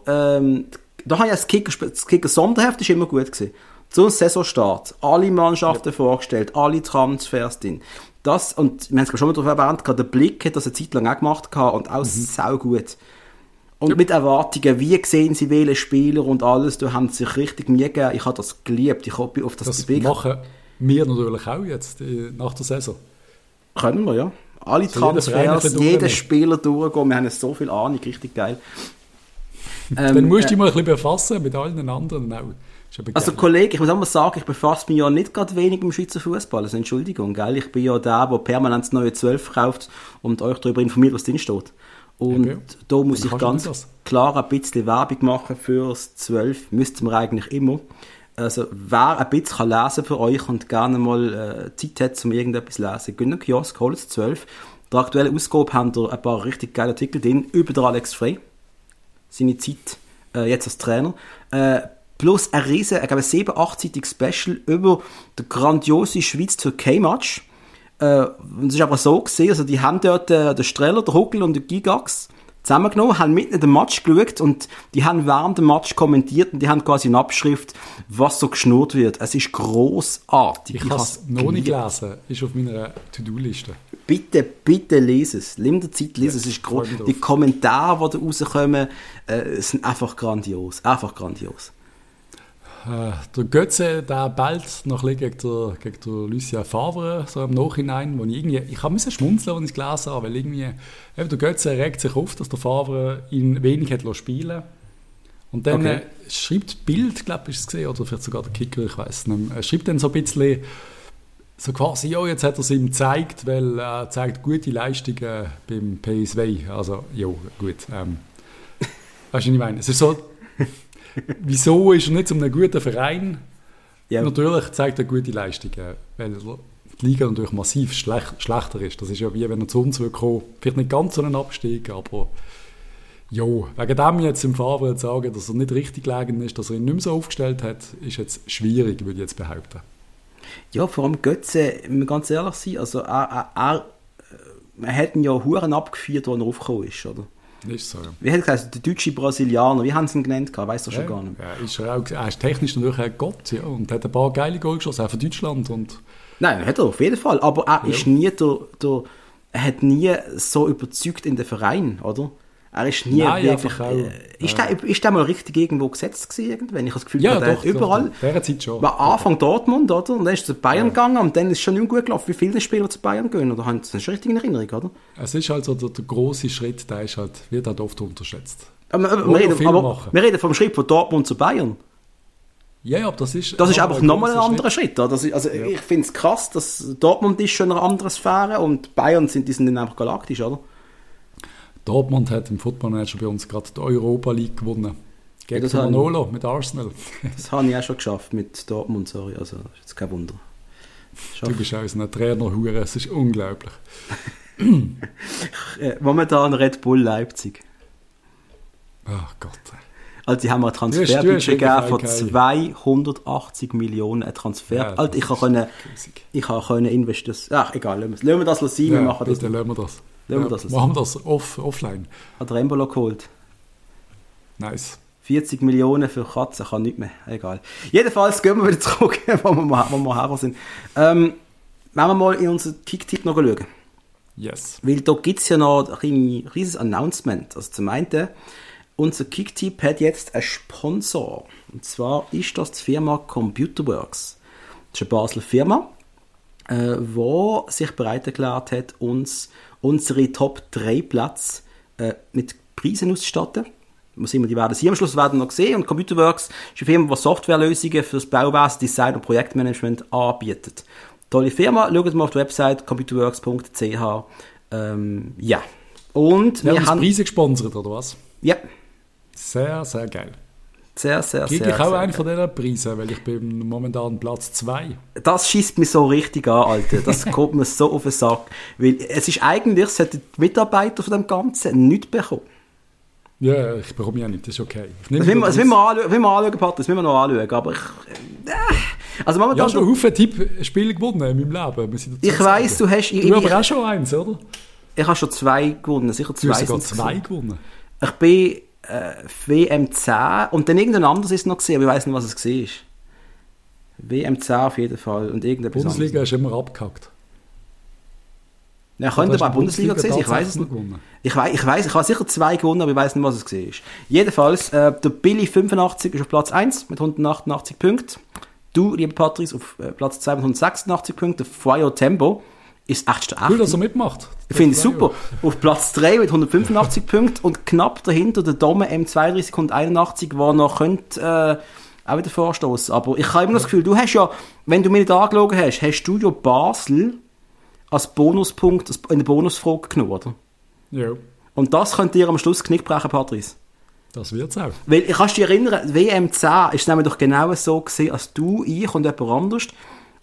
Da habe ich das Kicker-Sonderheft ist immer gut gewesen. Zum Saisonstart. Alle Mannschaften vorgestellt, alle Transfers drin. Das, und wir haben es schon mal darauf erwähnt, der Blick hat das eine Zeit lang auch gemacht und auch sau gut. Und mit Erwartungen, wie sehen sie welche Spieler und alles, da haben sie sich richtig Mühe gegeben. Ich habe das geliebt. Ich hoffe, auf das Blick. Das machen wir natürlich auch jetzt, nach der Saison. Können wir, ja. Alle Transfers, jeden Spieler durchgehen. Wir haben so viel Ahnung, richtig geil. Dann musst du dich mal ein bisschen befassen mit allen anderen auch. Also Kollege, ich muss auch mal sagen, ich befasse mich ja nicht gerade wenig mit dem Schweizer Fußball, also Entschuldigung, gell? Ich bin ja der permanent das neue 12 kauft und euch darüber informiert, was drin steht. Und da muss ich ganz klar ein bisschen Werbung machen für das 12, müssten wir eigentlich immer. Also wer ein bisschen lesen kann für euch und gerne mal Zeit hat, um irgendetwas zu lesen, geht in den Kiosk, holt das 12. Der aktuellen Ausgabe haben da ein paar richtig geile Artikel drin, über den Alex Frey. Seine Zeit jetzt als Trainer. Plus ein riesen, ich glaube, 7-8-seitiges Special über den grandiosen Schweiz-Türkei-Match. Das ist aber so gesehen, also die haben dort den Streller, den Huckel und den Gigax zusammengenommen, haben mitten in den Match geschaut und die haben während dem Match kommentiert und die haben quasi eine Abschrift, was so geschnurrt wird. Es ist grossartig. Ich habe es noch nicht gelesen. Ist auf meiner To-Do-Liste. Bitte, bitte lese es. Nimm dir Zeit, lese es. Ist gross. Die Kommentare, die da rauskommen, sind einfach grandios. Einfach grandios. Der Götze, der bellt noch ein bisschen gegen Lucien Favre, so im Nachhinein, wo ich musste schmunzeln, als ich es gelesen habe, weil irgendwie, der Götze regt sich auf, dass der Favre ihn wenig hat spielen lassen. Und dann schreibt Bild, glaube ich, ist es gesehen, oder vielleicht sogar der Kicker, ich weiß nicht, schreibt dann so ein bisschen, so quasi, ja, jetzt hat er es ihm gezeigt, weil er zeigt gute Leistungen beim PSV, also, ja, gut. Weißt du, was ich meine? Es ist so... Wieso ist er nicht zu einem guten Verein? Ja. Natürlich zeigt er gute Leistungen, weil die Liga natürlich massiv schlechter ist. Das ist ja wie wenn er zu uns kommt. Vielleicht nicht ganz so einen Abstieg, aber jo. Wegen dem jetzt im Favre zu sagen, dass er nicht richtig gelegen ist, dass er ihn nicht mehr so aufgestellt hat, ist jetzt schwierig, würde ich jetzt behaupten. Ja, vor allem Götze, wenn wir ganz ehrlich sein, also er hat ihn ja Huren abgeführt, als er aufgekommen ist, oder? Ist so, ja. Wie hat es der deutsche Brasilianer, wie haben sie ihn genannt? Weißt du schon gar nicht. Ja, er ist technisch natürlich ein Gott, ja, und hat ein paar geile Goal geschossen, auch für Deutschland. Und nein, hat er auf jeden Fall, aber er ist nie er hat nie so überzeugt in den Verein, oder? Er ist nie wirklich... Ist der mal richtig irgendwo gesetzt gewesen, irgendwann? Ich habe das Gefühl, der hat überall... Doch, der Zeit schon. War Anfang Dortmund, oder? Und dann ist er zu Bayern gegangen und dann ist es schon nicht gut gelaufen. Wie viele Spieler zu Bayern gehen? Oder haben Sie das richtig in Erinnerung, oder? Es ist halt so der grosse Schritt, der ist halt, wird halt oft unterschätzt. Wir reden vom Schritt von Dortmund zu Bayern. Ja, aber das ist... Das ist einfach nochmal ein anderer Schritt. Ich finde es krass, dass Dortmund ist schon eine andere Sphäre und Bayern sind dann einfach galaktisch, oder? Dortmund hat im Football-Manager bei uns gerade die Europa League gewonnen. Gegen Manolo mit Arsenal. Das habe ich auch schon geschafft mit Dortmund, sorry. Also, das ist jetzt kein Wunder. Du bist auch so ein Trainer-Hure, es ist unglaublich. Momentan Red Bull Leipzig. Ach Gott. Also, die haben ein Transferbudget gegeben von 280 Millionen. Ein Transfer. Alter, ich kann investieren. Ach, egal, lassen wir das sein, wir machen das. Bitte, lassen wir das. Wir haben das offline. Hat der Embolo geholt. Nice. 40 Millionen für Katzen, kann nicht mehr. Egal. Jedenfalls gehen wir wieder zurück, wo wir her sind. Wollen wir mal in unseren Kick-Tipp noch schauen? Yes. Weil da gibt es ja noch ein riesiges Announcement. Also zum einen, unser Kick-Tipp hat jetzt einen Sponsor. Und zwar ist das die Firma Computerworks. Das ist eine Basler Firma, die sich bereit erklärt hat, uns unsere Top 3 Plätze mit Preisen auszustatten. Die werden sie am Schluss noch sehen. Und Computerworks ist eine Firma, die Softwarelösungen für das Bauwesen, Design und Projektmanagement anbietet. Tolle Firma. Schaut mal auf die Website computerworks.ch. Und wir haben Preise gesponsert, oder was? Ja. Sehr, sehr geil. Sehr, sehr, sehr. Ich auch einen von diesen Preisen, weil ich bin momentan Platz 2. Das schießt mich so richtig an, Alter. Das kommt mir so auf den Sack. Weil es ist eigentlich, es hätten die Mitarbeiter von dem Ganzen nichts bekommen. Ja, ich bekomme ja nicht, das ist okay. Das will man anschauen, Patrick, das will man noch anschauen. Aber ich... Also ich habe schon viele Tippspiele gewonnen in meinem Leben. Ich weiss, du hast... Du aber auch schon eins, oder? Ich habe schon 2 gewonnen, sicher 2. Du hast sogar 2 gewonnen? Ich bin... WM10 und dann irgendein anderes ist noch gesehen, aber ich weiß nicht, was es war. WM10 auf jeden Fall und irgendetwas Bundesliga anderes. Ist immer abgehackt. Ja, könnte aber auch Bundesliga gesehen, ich weiß es nicht. Ich habe sicher 2 gewonnen, aber ich weiß nicht, was es war. Jedenfalls, der Billy 85 ist auf Platz 1 mit 188 Punkten. Du, lieber Patrick, auf Platz 2 mit 186 Punkten. Fire Tempo ist echt cool, dass er mitmacht. Ich finde es super. Auf Platz 3 mit 185 Punkten und knapp dahinter der Dome M32 und 81, wo noch könnte auch wieder vorstoßen. Aber ich habe immer das Gefühl, du hast ja, wenn du mir nicht angeschaut hast, hast du ja Basel als Bonuspunkt, als eine Bonusfrage genommen, oder? Ja. Und das könnt ihr am Schluss Knick brechen, Patrice. Das wird's auch. Weil, kannst du dich erinnern, WM10 ist nämlich doch genau so gewesen, als du, ich und jemand anders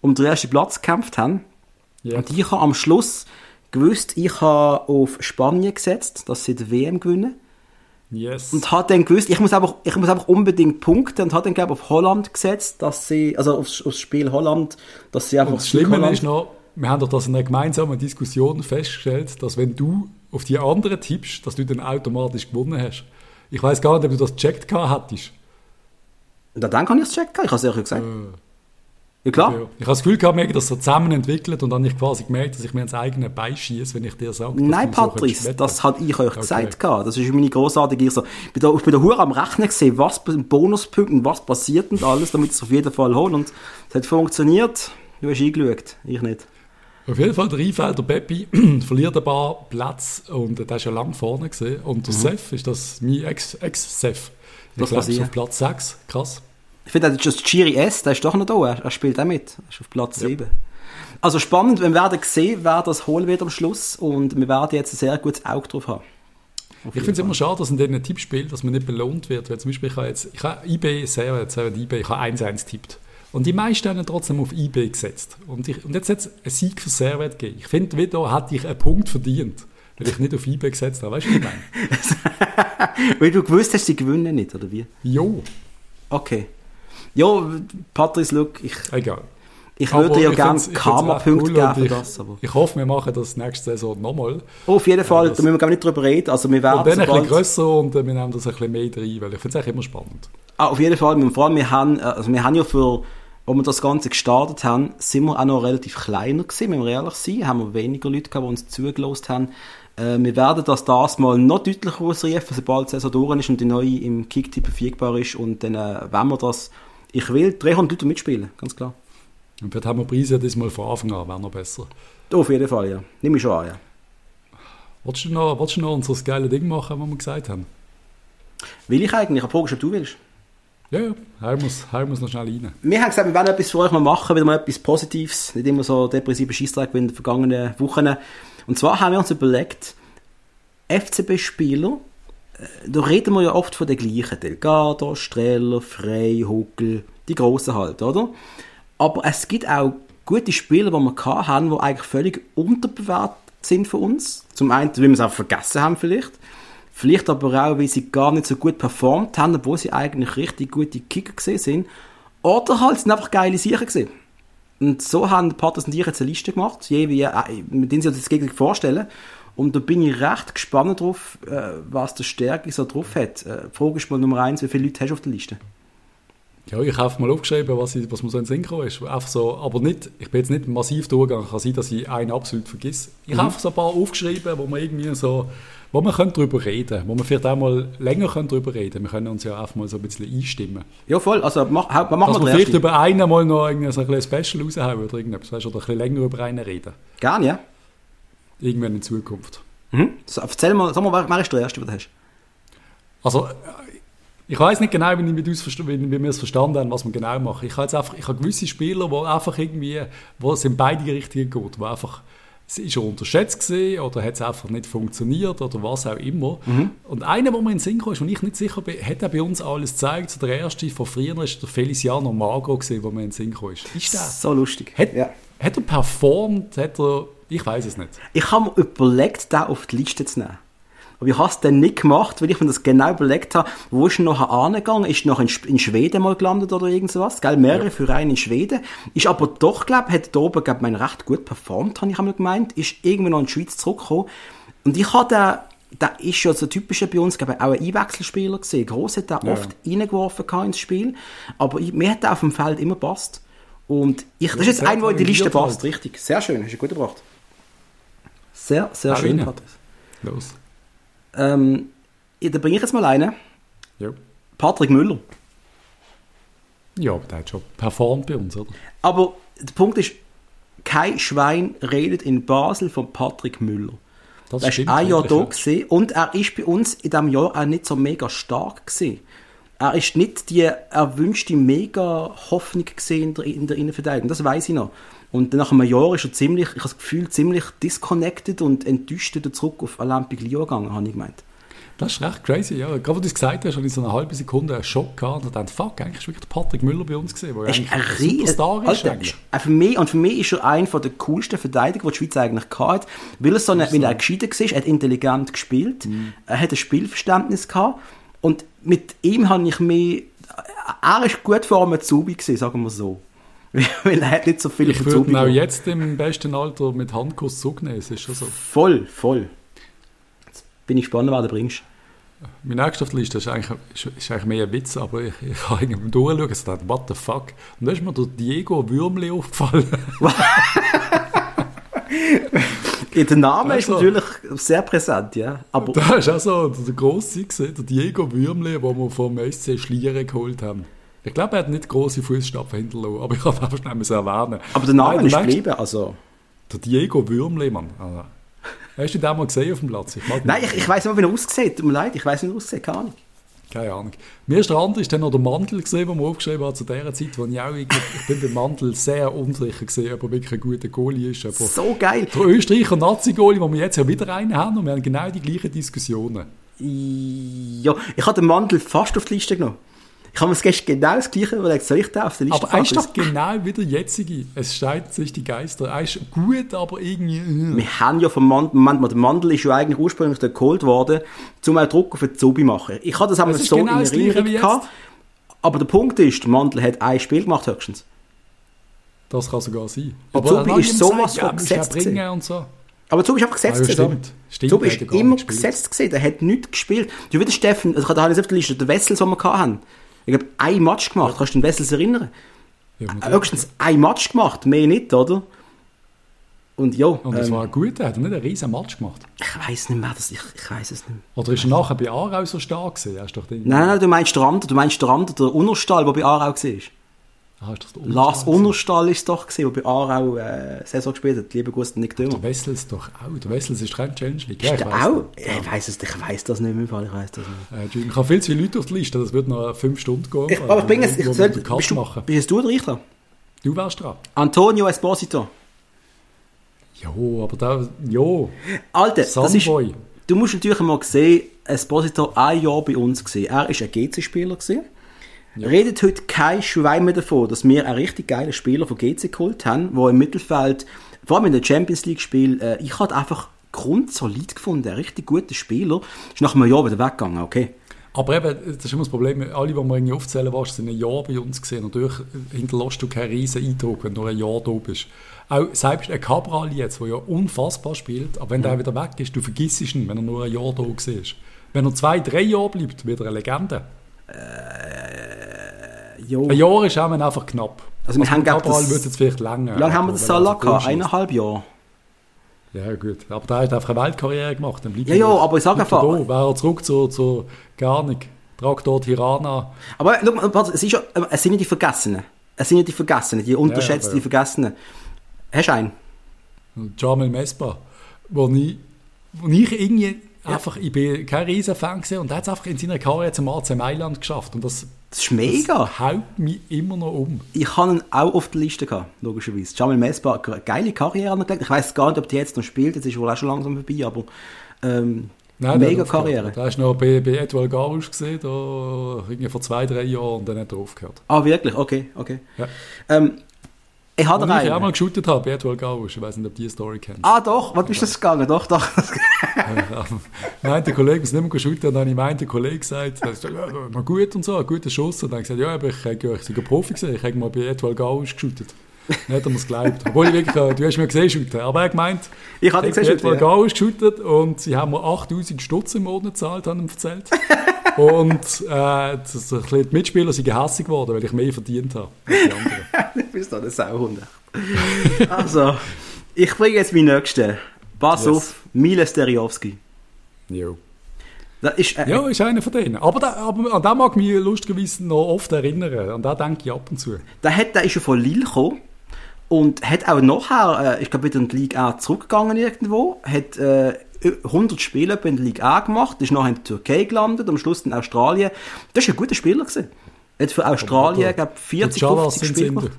um den ersten Platz gekämpft haben. Yeah. Und ich habe am Schluss gewusst, ich habe auf Spanien gesetzt, dass sie die WM gewinnen. Yes. Und habe dann gewusst, ich muss einfach unbedingt punkten und habe dann, glaube ich, auf Holland gesetzt, dass sie, also aufs Spiel Holland, dass sie einfach... Und das Schlimme ist noch, wir haben doch das in einer gemeinsamen Diskussion festgestellt, dass wenn du auf die anderen tippst, dass du dann automatisch gewonnen hast. Ich weiss gar nicht, ob du das gecheckt gehabt hättest. Da dann kann ich es checken, ich habe es ehrlich gesagt. Ja, klar. Ja. Ich habe das Gefühl gehabt, dass er zusammen entwickelt und dann habe ich quasi gemerkt, dass ich mir ins eigene Bein schiesse, wenn ich dir sage, dass nein, Patrice, so das habe ich euch gesagt. Das ist meine grossartige... Ich bin da hure am Rechnen gesehen, was Bonuspunkte und was passiert und alles, damit ich es auf jeden Fall hole. Und es hat funktioniert. Du hast eingeschaut, ich nicht. Auf jeden Fall, der Einfelder Peppi verliert ein paar Plätze und der war schon lange vorne gewesen. Und der Sef, ist das mein Ex-Sef? Das ist auf Platz 6, krass. Ich finde, das ist Chiri S, der ist doch noch da, er spielt auch mit, er ist auf Platz 7. Also spannend, wir werden sehen, wer das holen wird am Schluss und wir werden jetzt ein sehr gutes Auge drauf haben. Ich finde es immer schade, dass in diesen Tippspielen, dass man nicht belohnt wird, weil zum Beispiel ich habe eBay selber, ich habe 1-1 tippt. Und die meisten haben trotzdem auf eBay gesetzt. Und jetzt hat es einen Sieg für Servet gegeben. Ich finde, wieder hätte ich einen Punkt verdient, weil ich nicht auf eBay gesetzt habe. Weißt du, was ich meine? Weil du gewusst hast, sie gewinnen nicht, oder wie? Jo. Okay. Jo, Patrice, look, ich würde ja gerne Karma-Punkte geben für das. Aber. Ich hoffe, wir machen das nächste Saison nochmal. Oh, auf jeden Fall, da müssen wir gar nicht drüber reden. Also, wir werden und dann ein bisschen grösser und wir nehmen das ein bisschen mehr rein, weil ich finde es immer spannend. Ah, auf jeden Fall, vor allem, wir haben ja für... Als wir das Ganze gestartet haben, sind wir auch noch relativ kleiner gewesen, wenn wir ehrlich sind. Haben wir weniger Leute gehabt, die uns zugelassen haben. Wir werden das mal noch deutlicher ausrufen, sobald die Saison durch ist und die neue im Kicktipp verfügbar ist. Und dann, wenn wir das, ich will, 300 Leute mitspielen, ganz klar. Und vielleicht haben wir Preise diesmal von Anfang an, wäre noch besser. Auf jeden Fall, ja. Nimm mich schon an, ja. Willst du noch unser geiles Ding machen, was wir gesagt haben? Will ich eigentlich, aber fragst, ob du willst. Ja, heim muss noch schnell rein. Wir haben gesagt, wir wollen etwas für euch mal machen, wieder mal etwas Positives, nicht immer so depressive Scheissdreck wie in den vergangenen Wochen. Und zwar haben wir uns überlegt, FCB-Spieler, da reden wir ja oft von den gleichen, Delgado, Streller, Frey, Huckel, die Grossen halt, oder? Aber es gibt auch gute Spieler, die wir gehabt haben, die eigentlich völlig unterbewertet sind von uns. Zum einen, weil wir es auch vergessen haben vielleicht. Vielleicht aber auch, weil sie gar nicht so gut performt haben, obwohl sie eigentlich richtig gute Kicker gesehen sind. Oder halt, sie sind einfach geile Sicher gesehen. Und so haben Patrick und ich jetzt eine Liste gemacht, mit denen sie uns das Gegner vorstellen. Und da bin ich recht gespannt drauf, was der Stärke so drauf hat. Die Frage ist mal Nummer 1, wie viele Leute hast du auf der Liste? Ja, ich habe mal aufgeschrieben, was mir so in den Sinn gekommen ist. Einfach so, aber nicht, ich bin jetzt nicht massiv durchgegangen, kann sein, dass ich einen absolut vergesse. Ich habe so ein paar aufgeschrieben, wo man irgendwie so... Wo wir darüber reden können, wo wir vielleicht auch mal länger darüber reden können. Wir können uns ja einfach mal so ein bisschen einstimmen. Ja, voll. Also, machen wir vielleicht erste. Über einen mal noch so ein bisschen Special raushauen oder irgendetwas. Weißt, oder ein bisschen länger über einen reden. Gerne, ja. Irgendwann in Zukunft. Mhm. So, erzähl mal, sag mal, wer ist der Erste, den du hast? Also, ich weiss nicht genau, wie wir es verstanden haben, was wir genau machen. Ich habe gewisse Spieler, die einfach irgendwie, wo es in beide Richtungen geht, die einfach... Ist er unterschätzt gewesen oder hat es einfach nicht funktioniert oder was auch immer. Mhm. Und einer, der mir in den Sinn kam, und ich nicht sicher bin, hat er bei uns alles gezeigt. So der erste von früher war der Feliciano Magro, der mir in den Sinn kam. Ist der? So lustig. Hat er performt? Ich weiß es nicht. Ich habe mir überlegt, den auf die Liste zu nehmen. Aber ich habe es dann nicht gemacht, weil ich mir das genau überlegt habe, wo ist er nachher angegangen? Ist er noch in Schweden mal gelandet oder irgend sowas? Gell, mehrere Vereine in Schweden. Ist aber doch, glaube ich, hat da oben, glaube ich, recht gut performt, habe ich einmal gemeint. Ist irgendwann noch in die Schweiz zurückgekommen. Und ich habe der ist ja so typischer bei uns, glaube ich, auch ein Einwechselspieler gesehen. Gross hat er oft reingeworfen ins Spiel. Aber mir hat er auf dem Feld immer gepasst. Und das ist jetzt einer, der in die Liste passt. Richtig. Sehr schön, hast du gut gebracht. Sehr, sehr schön, Patrice. Los. Da bringe ich jetzt mal einen. Ja. Patrick Müller. Ja, aber der hat schon performt bei uns, oder? Aber der Punkt ist, kein Schwein redet in Basel von Patrick Müller. Das er war ein Jahr da gewesen, und er ist bei uns in diesem Jahr auch nicht so mega stark gewesen. Er ist nicht die erwünschte mega Hoffnung gesehen in der Innenverteidigung, das weiß ich noch. Und nach einem Jahr ist er ziemlich disconnected und enttäuscht wieder zurück auf Olympique Lyon gegangen, habe ich gemeint. Das ist recht crazy, ja. Gerade als du es gesagt hast, habe ich so eine halbe Sekunde einen Schock gehabt und dachte, fuck, eigentlich ist wirklich Patrick Müller bei uns gesehen, der eigentlich ein Superstar ist. Eigentlich. Für mich ist er einer der coolsten Verteidiger, die die Schweiz eigentlich hatte, weil er so eine, wenn er gescheiter war, hat intelligent gespielt, er hat ein Spielverständnis gehabt und mit ihm habe ich mich, er ist gut vor einem Zubi gewesen, sagen wir so. Weil er hat nicht so viel ich würde ihn auch jetzt im besten Alter mit Handkuss zurücknehmen, es ist schon so. Voll. Bin ich gespannt, wer du bringst. Meine nächste auf der Liste ist eigentlich mehr ein Witz, aber ich kann irgendwie durchschauen und dachte, what the fuck? Und da ist mir der Diego Würmli aufgefallen. Der Name ist natürlich sehr präsent, ja. Aber da ist auch so der grosse gesehen, der Diego Würmli, den wir vom SC Schlieren geholt haben. Ich glaube, er hat nicht grosse Fußstapfen hinterlassen, aber ich kann einfach schnell erwähnen. Aber der Name ist geblieben, also... Der Diego Würmli, Mann. Also, hast du den mal gesehen auf dem Platz? Ich weiss nicht, wie er aussieht. Tut mir leid, ich weiss nicht, wie er aussieht. Keine Ahnung. Keine Ahnung. Mir ist der andere, ist dann noch der Mandel gesehen, den man aufgeschrieben hat zu dieser Zeit, wo ich auch ich bin beim Mandel sehr unsicher gesehen, ob er wirklich ein guter Goalie ist. Aber so geil! Der Österreicher Nazi-Goalie, wo wir jetzt ja wieder einen haben und wir haben genau die gleichen Diskussionen. Ja, ich habe den Mandel fast auf die Liste genommen. Ich habe mir gestern genau das Gleiche überlegt, soll ich da auf der Liste? Aber er ist doch genau wie der jetzige. Es scheiden sich die Geister. Er ist gut, aber irgendwie... Wir haben ja vom Mandel... Der Mandel ist ja eigentlich ursprünglich geholt worden, um auch Druck auf den Zubi zu machen. Ich habe das einmal so genau in Erinnerung gehabt. Aber der Punkt ist, der Mandel hat ein Spiel gemacht höchstens. Das kann sogar sein. Aber Zubi ist sowas von gesetzt. Aber Zubi ist einfach gesetzt. Ja, stimmt. Zubi ist immer gesetzt gewesen. Er hat nichts gespielt. Du wieder Steffen, da habe ich auf der Liste den Wessel, den wir hatten. Ich habe ein Match gemacht, kannst du den Wessels erinnern? Höchstens ja, ein Match gemacht, mehr nicht, oder? Und ja. Und das war gut, er hat nicht einen riesen Match gemacht. Ich weiss nicht mehr, ich weiss es nicht mehr. Oder ist er nachher bei Aarau so stark gewesen? Nein, du meinst der Unterstall, der bei Aarau war. Ah, ist das der Lars Unterstall war es doch, der bei Aarau Saison gespielt hat. Lieber Gust, Nick Dömer. Der Wessels doch auch. Der Wessels ist kein Challenge League. Ja, ich weiss das nicht mehr. Ich habe viel zu viele Leute auf der Liste. Das wird noch 5 Stunden gehen. Bist du der Richter? Du wärst dran. Antonio Esposito. Jo, aber da... Jo. Alter, Sunboy. Das ist... Du musst natürlich mal sehen, Esposito war ein Jahr bei uns. Er war ein GC-Spieler. Ja. Redet heute kein Schwein mehr davon, dass wir einen richtig geilen Spieler von GC geholt haben, der im Mittelfeld, vor allem in der Champions League spielt, ich habe einfach grundsolid gefunden, ein richtig guter Spieler, ist nach einem Jahr wieder weggegangen, okay? Aber eben, das ist immer das Problem, alle, die wir irgendwie aufzählen, sind ein Jahr bei uns gesehen, natürlich hinterlässt du keinen riesen Eindruck, wenn du ein Jahr da bist. Auch selbst ein Cabral jetzt, der ja unfassbar spielt, aber wenn der wieder weg ist, du vergisst ihn, wenn er nur ein Jahr da ist. Wenn er 2-3 Jahre bleibt, wird er eine Legende. Ein Jahr ist auch einfach knapp. Also wir haben Cabral wird jetzt vielleicht länger. Wie lange haben wir das Salah gehabt? 1,5 Jahre. Ja gut, aber der hat einfach eine Weltkarriere gemacht. Dann ja, aber ich sage einfach... Wäre er zurück zur Garnik, Traktor Tirana. Aber schau, es sind ja die Vergessenen. Es sind ja die Vergessenen, die unterschätzten die Vergessenen. Hast du einen? Jamel Mesba, wo ich irgendwie... Ja. Einfach, ich bin kein Riesenfan gewesen und er hat es einfach in seiner Karriere zum AC Mailand geschafft. Und das ist mega. Das haut mich immer noch um. Ich habe ihn auch auf der Liste gehabt, logischerweise. Jamel Mesba hat eine geile Karriere angelegt. Ich weiß gar nicht, ob die jetzt noch spielt. Jetzt ist wohl auch schon langsam vorbei, aber mega Karriere. Da hast du noch bei Edouard Garouche gesehen, da irgendwie vor 2-3 Jahren und dann hat er aufgehört. Ah, wirklich? Okay. Ja. Ich habe da ich auch mal geshootet habe, bei Edouard Garouche. Ich weiß nicht, ob die Story kennst. Ah, doch. Was ist das gegangen? Doch. Nein, der Kollege muss nicht mehr shooten. Und dann habe ich meinen Kollegen gesagt, das ist mal gut und so, ein guter Schuss. Und dann habe ich gesagt, ja, aber ich sogar Profi gesehen. Ich habe mal bei Edouard Garouche geshootet. Dann hat er mir es geglaubt. Obwohl ich wirklich, du hast mir gesehen shooten. Aber er hat gemeint, ich habe bei Edouard Garouche geshootet und sie haben mir 8000 Stutz im Monat gezahlt, haben ihm erzählt. Und die Mitspieler sind gehässig geworden, weil ich mehr verdient habe als die anderen. Du bist doch ein Sauhund. Also, ich bringe jetzt meinen nächsten. Pass auf, Mile Steriowski. Jo. Ist einer von denen. Aber an den mag ich mich lustigerweise noch oft erinnern. An den denke ich ab und zu. Der ist ja von Lille gekommen. Und hat auch nachher, ich glaube, wieder in die Liga A zurückgegangen irgendwo. Hat 100 Spiele in der Liga A gemacht, ist nachher in der Türkei gelandet, am Schluss in Australien. Das war ein guter Spieler gewesen. Er hat für Australien, glaube ich, 50 Spiele gemacht.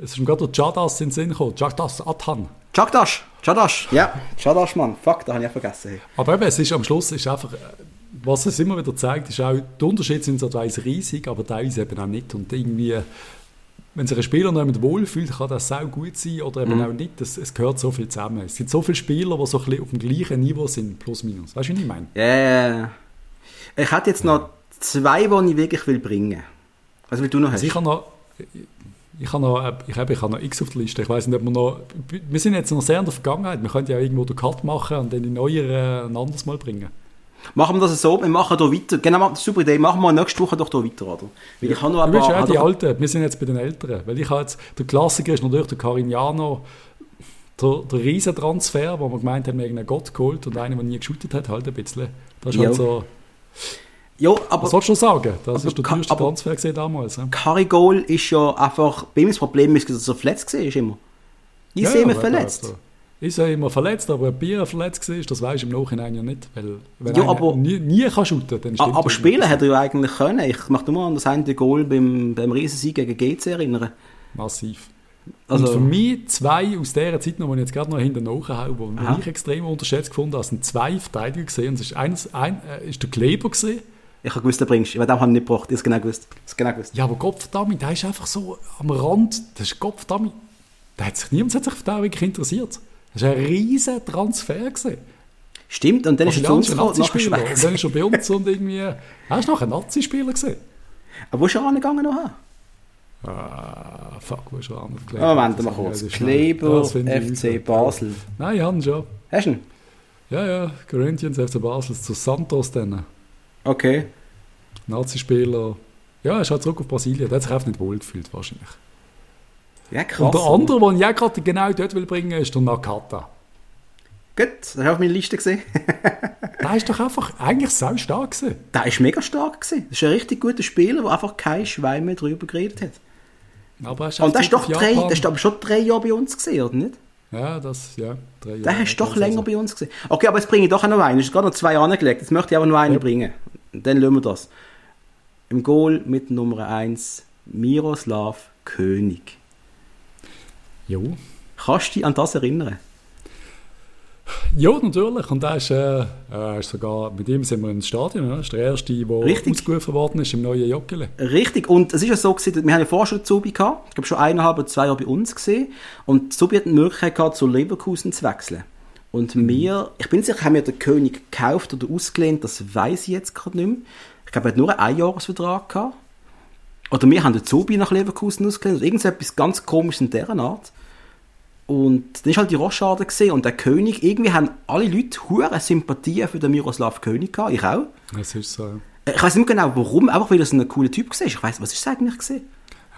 Es ist mir gerade der Çağdaş in den Sinn gekommen. Çağdaş Athan. Çağdaş. Ja, Çağdaş, Mann. Fuck, da habe ich auch vergessen. Hey. Aber eben, es ist am Schluss ist einfach... Was es immer wieder zeigt, ist auch, die Unterschiede sind so teilweise riesig, aber teilweise eben auch nicht. Und irgendwie... Wenn sich ein Spieler noch jemand wohlfühlt, kann das sehr gut sein oder eben auch nicht. Es gehört so viel zusammen. Es gibt so viele Spieler, die so ein bisschen auf dem gleichen Niveau sind, plus minus. Weißt du, was ich meine? Ja. Ich hätte jetzt noch 2, die ich wirklich will bringen. Was willst du noch haben? Sicher noch... Ich habe noch X auf der Liste. Ich weiss nicht, ob wir noch... Wir sind jetzt noch sehr in der Vergangenheit. Wir könnten ja irgendwo den Cut machen und dann die neueren ein anderes Mal bringen. Machen wir das so, wir machen hier weiter. Genau, super Idee. Machen wir nächste Woche doch hier weiter, oder? Weil ich habe noch ein paar... Ja, die Alten. Wir sind jetzt bei den Älteren. Weil ich habe jetzt... Der Klassiker ist natürlich der Carignano. Der Riesentransfer, wo man gemeint haben, wir haben einen Gott geholt und einen, der nie geshootet hat, halt ein bisschen. Das ist halt so... Ja, aber, was sollst du sagen? Das war der teuerste Transfer damals. Ja. Carigol ist ja einfach... Bei ihm das Problem ist, dass er verletzt war. Ich sehe immer verletzt, aber ob er verletzt war, das weiß ich im Nachhinein ja nicht. Weil, wenn er nie kann shooten, dann stimmt. Aber spielen hätte er ja eigentlich können. Ich möchte nur an das eine Goal beim Riesensieg gegen GC erinnern. Massiv. Also, und für mich zwei aus dieser Zeit, noch, die ich jetzt gerade noch hinten nachhaue, die ich extrem unterschätzt gefunden habe, sind zwei Verteidiger gesehen. Es war der Kleber gewesen. Ich habe gewusst, den bringst du. Weil den haben nicht gebraucht. Ich habe es genau gewusst. Ja, aber Gottverdammt, der ist einfach so am Rand. Das ist Gottverdammt. Niemand hat sich für den wirklich interessiert. Das war ein riesen Transfer gewesen. Stimmt, und dann ist er zu uns gekommen. Und dann ist er bei uns und irgendwie... Er ist noch ein Nazi-Spieler gewesen. Aber wo ist er angegangen noch? Fuck, wo ist er angegangen? Moment mal kurz. Kleber, FC Basel. Nein, ich habe ihn schon. Hast du ihn? Ja, Corinthians, FC Basel, zu Santos dann. Okay. Nazi-Spieler. Ja, er ist halt zurück auf Brasilien. Der hat sich einfach nicht wohl gefühlt, wahrscheinlich. Ja, krass. Und der andere, den ich auch gerade genau dort bringen will, ist der Nakata. Gut, das habe ich auf meiner Liste gesehen. Der ist doch einfach eigentlich sau stark gewesen. Der ist mega stark gewesen. Das ist ein richtig guter Spieler, der einfach kein Schwein mehr drüber geredet hat. Aber und der ist doch schon 3 Jahre bei uns gesehen, oder nicht? Ja, 3 Jahre. Der hast du doch länger bei uns gesehen. Okay, aber jetzt bringe ich doch noch einen. Es ist gerade noch 2 angelegt. Jetzt möchte ich aber noch einen bringen. Und dann lassen wir das. Im Goal mit Nummer 1 Miroslav König. Jo. Kannst du dich an das erinnern? Ja, natürlich. Und ist sogar, mit ihm sind wir ins Stadion. Das ist der erste, der ausgerufen worden ist im neuen Joggeli. Richtig. Und es ist ja so gewesen, wir haben ja vorher schon Zubi gehabt. Ich glaube schon 1,5 oder 2 Jahre bei uns gesehen. Und Zubi hat die Möglichkeit gehabt, zu Leverkusen zu wechseln. Und wir, ich bin sicher, haben wir den König gekauft oder ausgelehnt. Das weiß ich jetzt gerade nicht mehr. Ich glaube, er hat nur einen Einjahresvertrag gehabt. Oder wir haben den Zubi nach Leverkusen ausgelehnt. Irgendetwas ganz Komisches in dieser Art. Und dann war halt die Rochade gesehen und der König, irgendwie haben alle Leute hure Sympathie für den Miroslav König gehabt, ich auch. Das ist so. Ich weiss nicht genau warum, einfach weil er so ein cooler Typ war. Ich weiss, was ist das eigentlich gewesen?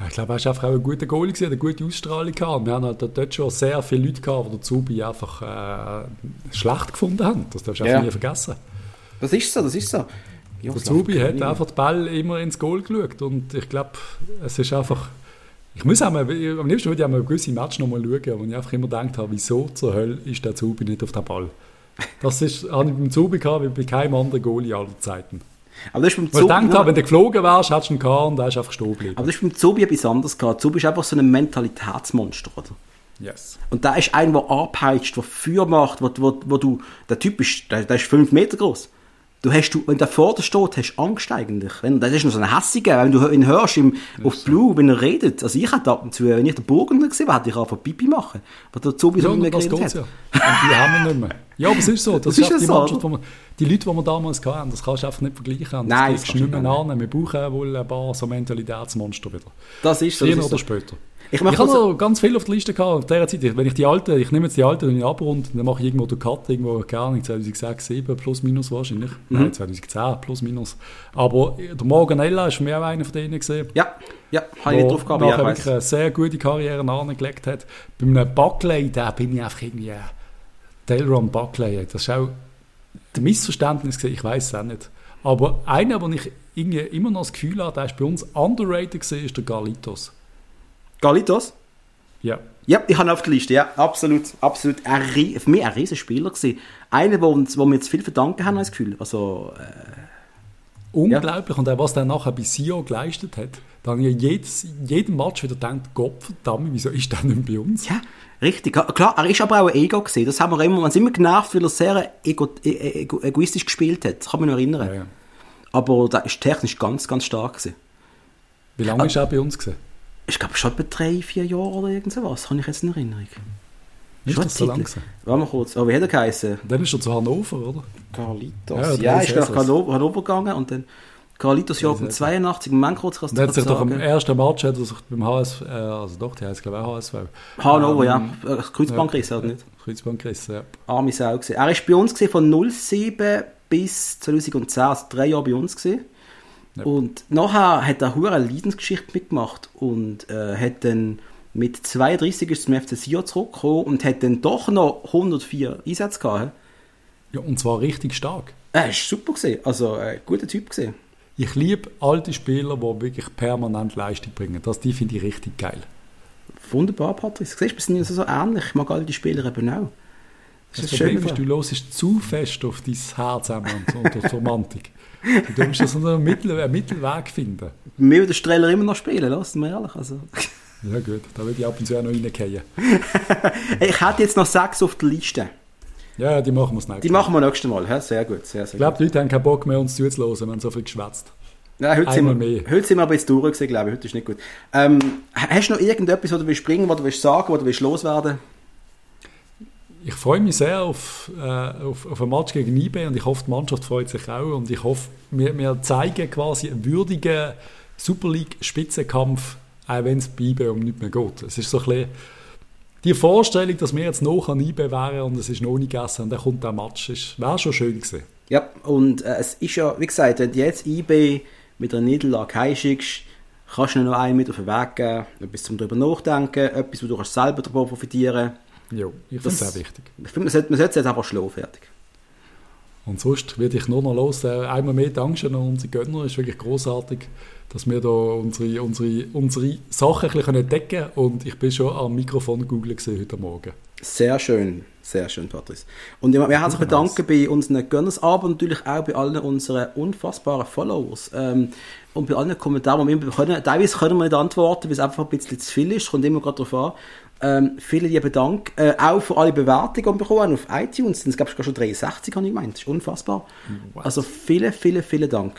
Ich glaube, er war einfach auch ein guter Goalie, eine gute Ausstrahlung gehabt. Wir haben halt dort schon sehr viele Leute gehabt, die den Zubi einfach schlecht gefunden haben. Das darfst du einfach nie vergessen. Das ist so. Der Zubi hat einfach den Ball immer ins Goal geschaut und ich glaube, es ist einfach... Ich muss auch mal, am liebsten würde ich mal gewisse Match noch mal schauen, wo ich einfach immer gedacht habe, wieso zur Hölle ist der Zubi nicht auf den Ball? Das habe ich beim Zubi gehabt, wie bei keinem anderen Goalie aller Zeiten. Aber das ist beim Zubi, ich gedacht habe, wenn du geflogen wärst, hättest du ihn gehabt und der ist einfach stehen geblieben. Aber das ist beim Zubi etwas anderes gehabt. Zubi ist einfach so ein Mentalitätsmonster, oder? Yes. Und der ist einer, der anpeitscht, der Feuer macht, wo du, der Typ ist, der ist 5 Meter groß. Wenn der vor dir steht, hast du Angst eigentlich. Das ist noch so ein Hässiger, wenn du ihn hörst auf Blue, wenn er redet. Also ich hätte ab und zu, wenn ich den Burgunder gesehen hätte, ich einfach Pipi machen. Weil der Zubi so nicht mehr geredet hat. Ja. Und die haben wir nicht mehr. Ja, aber es ist so. Das ist die Mannschaft, die Leute, die wir damals hatten, das kannst du einfach nicht vergleichen. Nein, das kriegst du nicht mehr an. Wir brauchen wohl ein paar so Mentalitätsmonster wieder. Das ist so. Früher oder später. Ich habe noch ganz viel auf der Liste gehabt. In dieser Zeit, wenn ich die Alten, ich nehme jetzt die Alten und abrunde, dann mache ich irgendwo den Cut, irgendwo, keine Ahnung, 2006, 2007 plus minus wahrscheinlich. Nein, 2010 plus minus. Aber der Morganella ist für mich auch einer von denen gesehen. Ja, habe ich nicht drauf gehabt, aber ich eine sehr gute Karriere angelegt hat. Bei einem Buckley, da bin ich einfach irgendwie Delron Buckley. Das ist auch ein Missverständnis gewesen, ich weiss es auch nicht. Aber einer, den ich irgendwie immer noch das Gefühl hatte, der ist bei uns underrated gewesen, ist der Galitos. Galitos? Ja. Ja, ich habe ihn auf der Liste, ja, absolut. Für mich ein Riesenspieler gewesen. Einer, wo wir jetzt viel verdanken haben, habe ich das Gefühl. Also, unglaublich. Ja. Und auch was der nachher bei Sio geleistet hat, da habe ich jeden Match wieder gedacht, Gott verdammt, wieso ist der nicht bei uns? Ja, richtig. Klar, er ist aber auch ein Ego gewesen. Das haben wir immer genervt, weil er sehr egoistisch gespielt hat. Das kann man noch erinnern. Ja. Aber der ist technisch ganz, ganz stark gewesen. Wie lange ist er bei uns gewesen? Ich glaube schon bei 3-4 Jahren oder irgend sowas, habe ich jetzt in Erinnerung. Ist das so langsam? Warte mal kurz. Wie hat er geheißen? Dann ist er zu Hannover, oder? Carlitos. Ja, ist nach Hannover gegangen und dann... Carlitos Jahr 82, Moment kurz, kannst du das sagen? Doch im ersten Match hat er sich beim HSV, also doch, die heißt glaube ich auch HSV. Hannover, ja. Kreuzbandriss, oder nicht? Kreuzbandriss, ja. Arme Sau gewesen. Er war bei uns von 07 bis 2010, also 3 Jahre bei uns gewesen. Ja. Und nachher hat er eine Leidensgeschichte mitgemacht und hat dann mit 32 ist zum FC Sion zurückgekommen und hat dann doch noch 104 Einsätze gehabt. Ja, und zwar richtig stark. Er war super gewesen, also ein guter Typ gewesen. Ich liebe alte Spieler, die wirklich permanent Leistung bringen. Das finde ich richtig geil. Wunderbar, Patrick. Siehst du, wir sind ja so ähnlich. Ich mag alte Spieler eben auch. Das Problem ist, du hörst zu fest auf dein Herz und auf die Romantik. Du musst das einen Mittelweg finden. Mir würde Streller immer noch spielen, lassen wir ehrlich. Also. Ja gut, da würde ich ab und zu auch noch reingehen. Ich hätte jetzt noch 6 auf der Liste. Ja, die machen wir das nächste Mal. Sehr gut, sehr gut. Ich glaube, die Leute haben keinen Bock mehr, uns zuzuhören, wir haben so viel geschwätzt. Nein, heute sind wir aber jetzt durch, glaube ich. Heute ist nicht gut. Hast du noch irgendetwas, wo du willst springen, wo du willst sagen, wo du willst loswerden? Ich freue mich sehr auf einen Match gegen eBay und ich hoffe, die Mannschaft freut sich auch. Und ich hoffe, wir zeigen quasi einen würdigen Super League-Spitzenkampf, auch wenn es bei eBay um nichts mehr geht. Es ist so ein bisschen die Vorstellung, dass wir jetzt noch an eBay wären und es ist noch nicht gegessen und dann kommt der Match, wäre schon schön gewesen. Ja, und es ist ja, wie gesagt, wenn du jetzt eBay mit einer Niederlage heimschickst, kannst du noch einen mit auf den Weg geben, etwas zum darüber nachdenken, etwas, wo du selber davon profitieren kannst. Ja, ich finde es sehr wichtig. Ich finde, man sollte es jetzt aber schlafen, fertig. Und sonst würde ich nur noch los. Einmal mehr danken an unsere Gönner. Es ist wirklich großartig, dass wir da unsere Sachen ein bisschen decken können. Und ich bin schon am Mikrofon googeln heute Morgen. Sehr schön, Patrice. Und ich möchte mich herzlich bedanken bei unseren Gönners, aber natürlich auch bei allen unseren unfassbaren Followers. Und bei allen Kommentaren, die wir immer bekommen. Teilweise können wir nicht antworten, weil es einfach ein bisschen zu viel ist. Es kommt immer gerade darauf an. Vielen lieben Dank. Auch für alle Bewertungen bekommen auf iTunes. Es gab schon 63, habe ich gemeint. Das ist unfassbar. What? Also vielen Dank.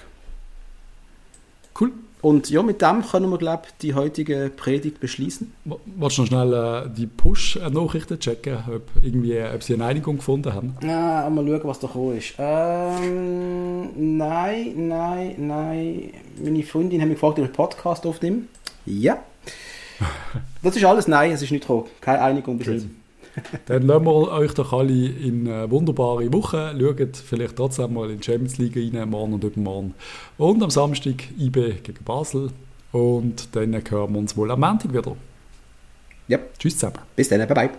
Cool. Und ja, mit dem können wir, glaube ich, die heutige Predigt beschließen. Wolltest du noch schnell die Push-Nachrichten checken, ob sie eine Einigung gefunden haben? Na, mal schauen, was da gekommen ist. Nein. Meine Freundin hat mich gefragt, ob ich Podcast aufnehme. Ja. Das ist alles nein, es ist nicht gekommen. Keine Einigung bis jetzt. Dann lassen wir euch doch alle in eine wunderbare Woche. Schaut vielleicht trotzdem mal in die Champions League rein, morgen und übermorgen. Und am Samstag IB gegen Basel. Und dann hören wir uns wohl am Montag wieder. Ja. Tschüss zusammen. Bis dann, bye bye.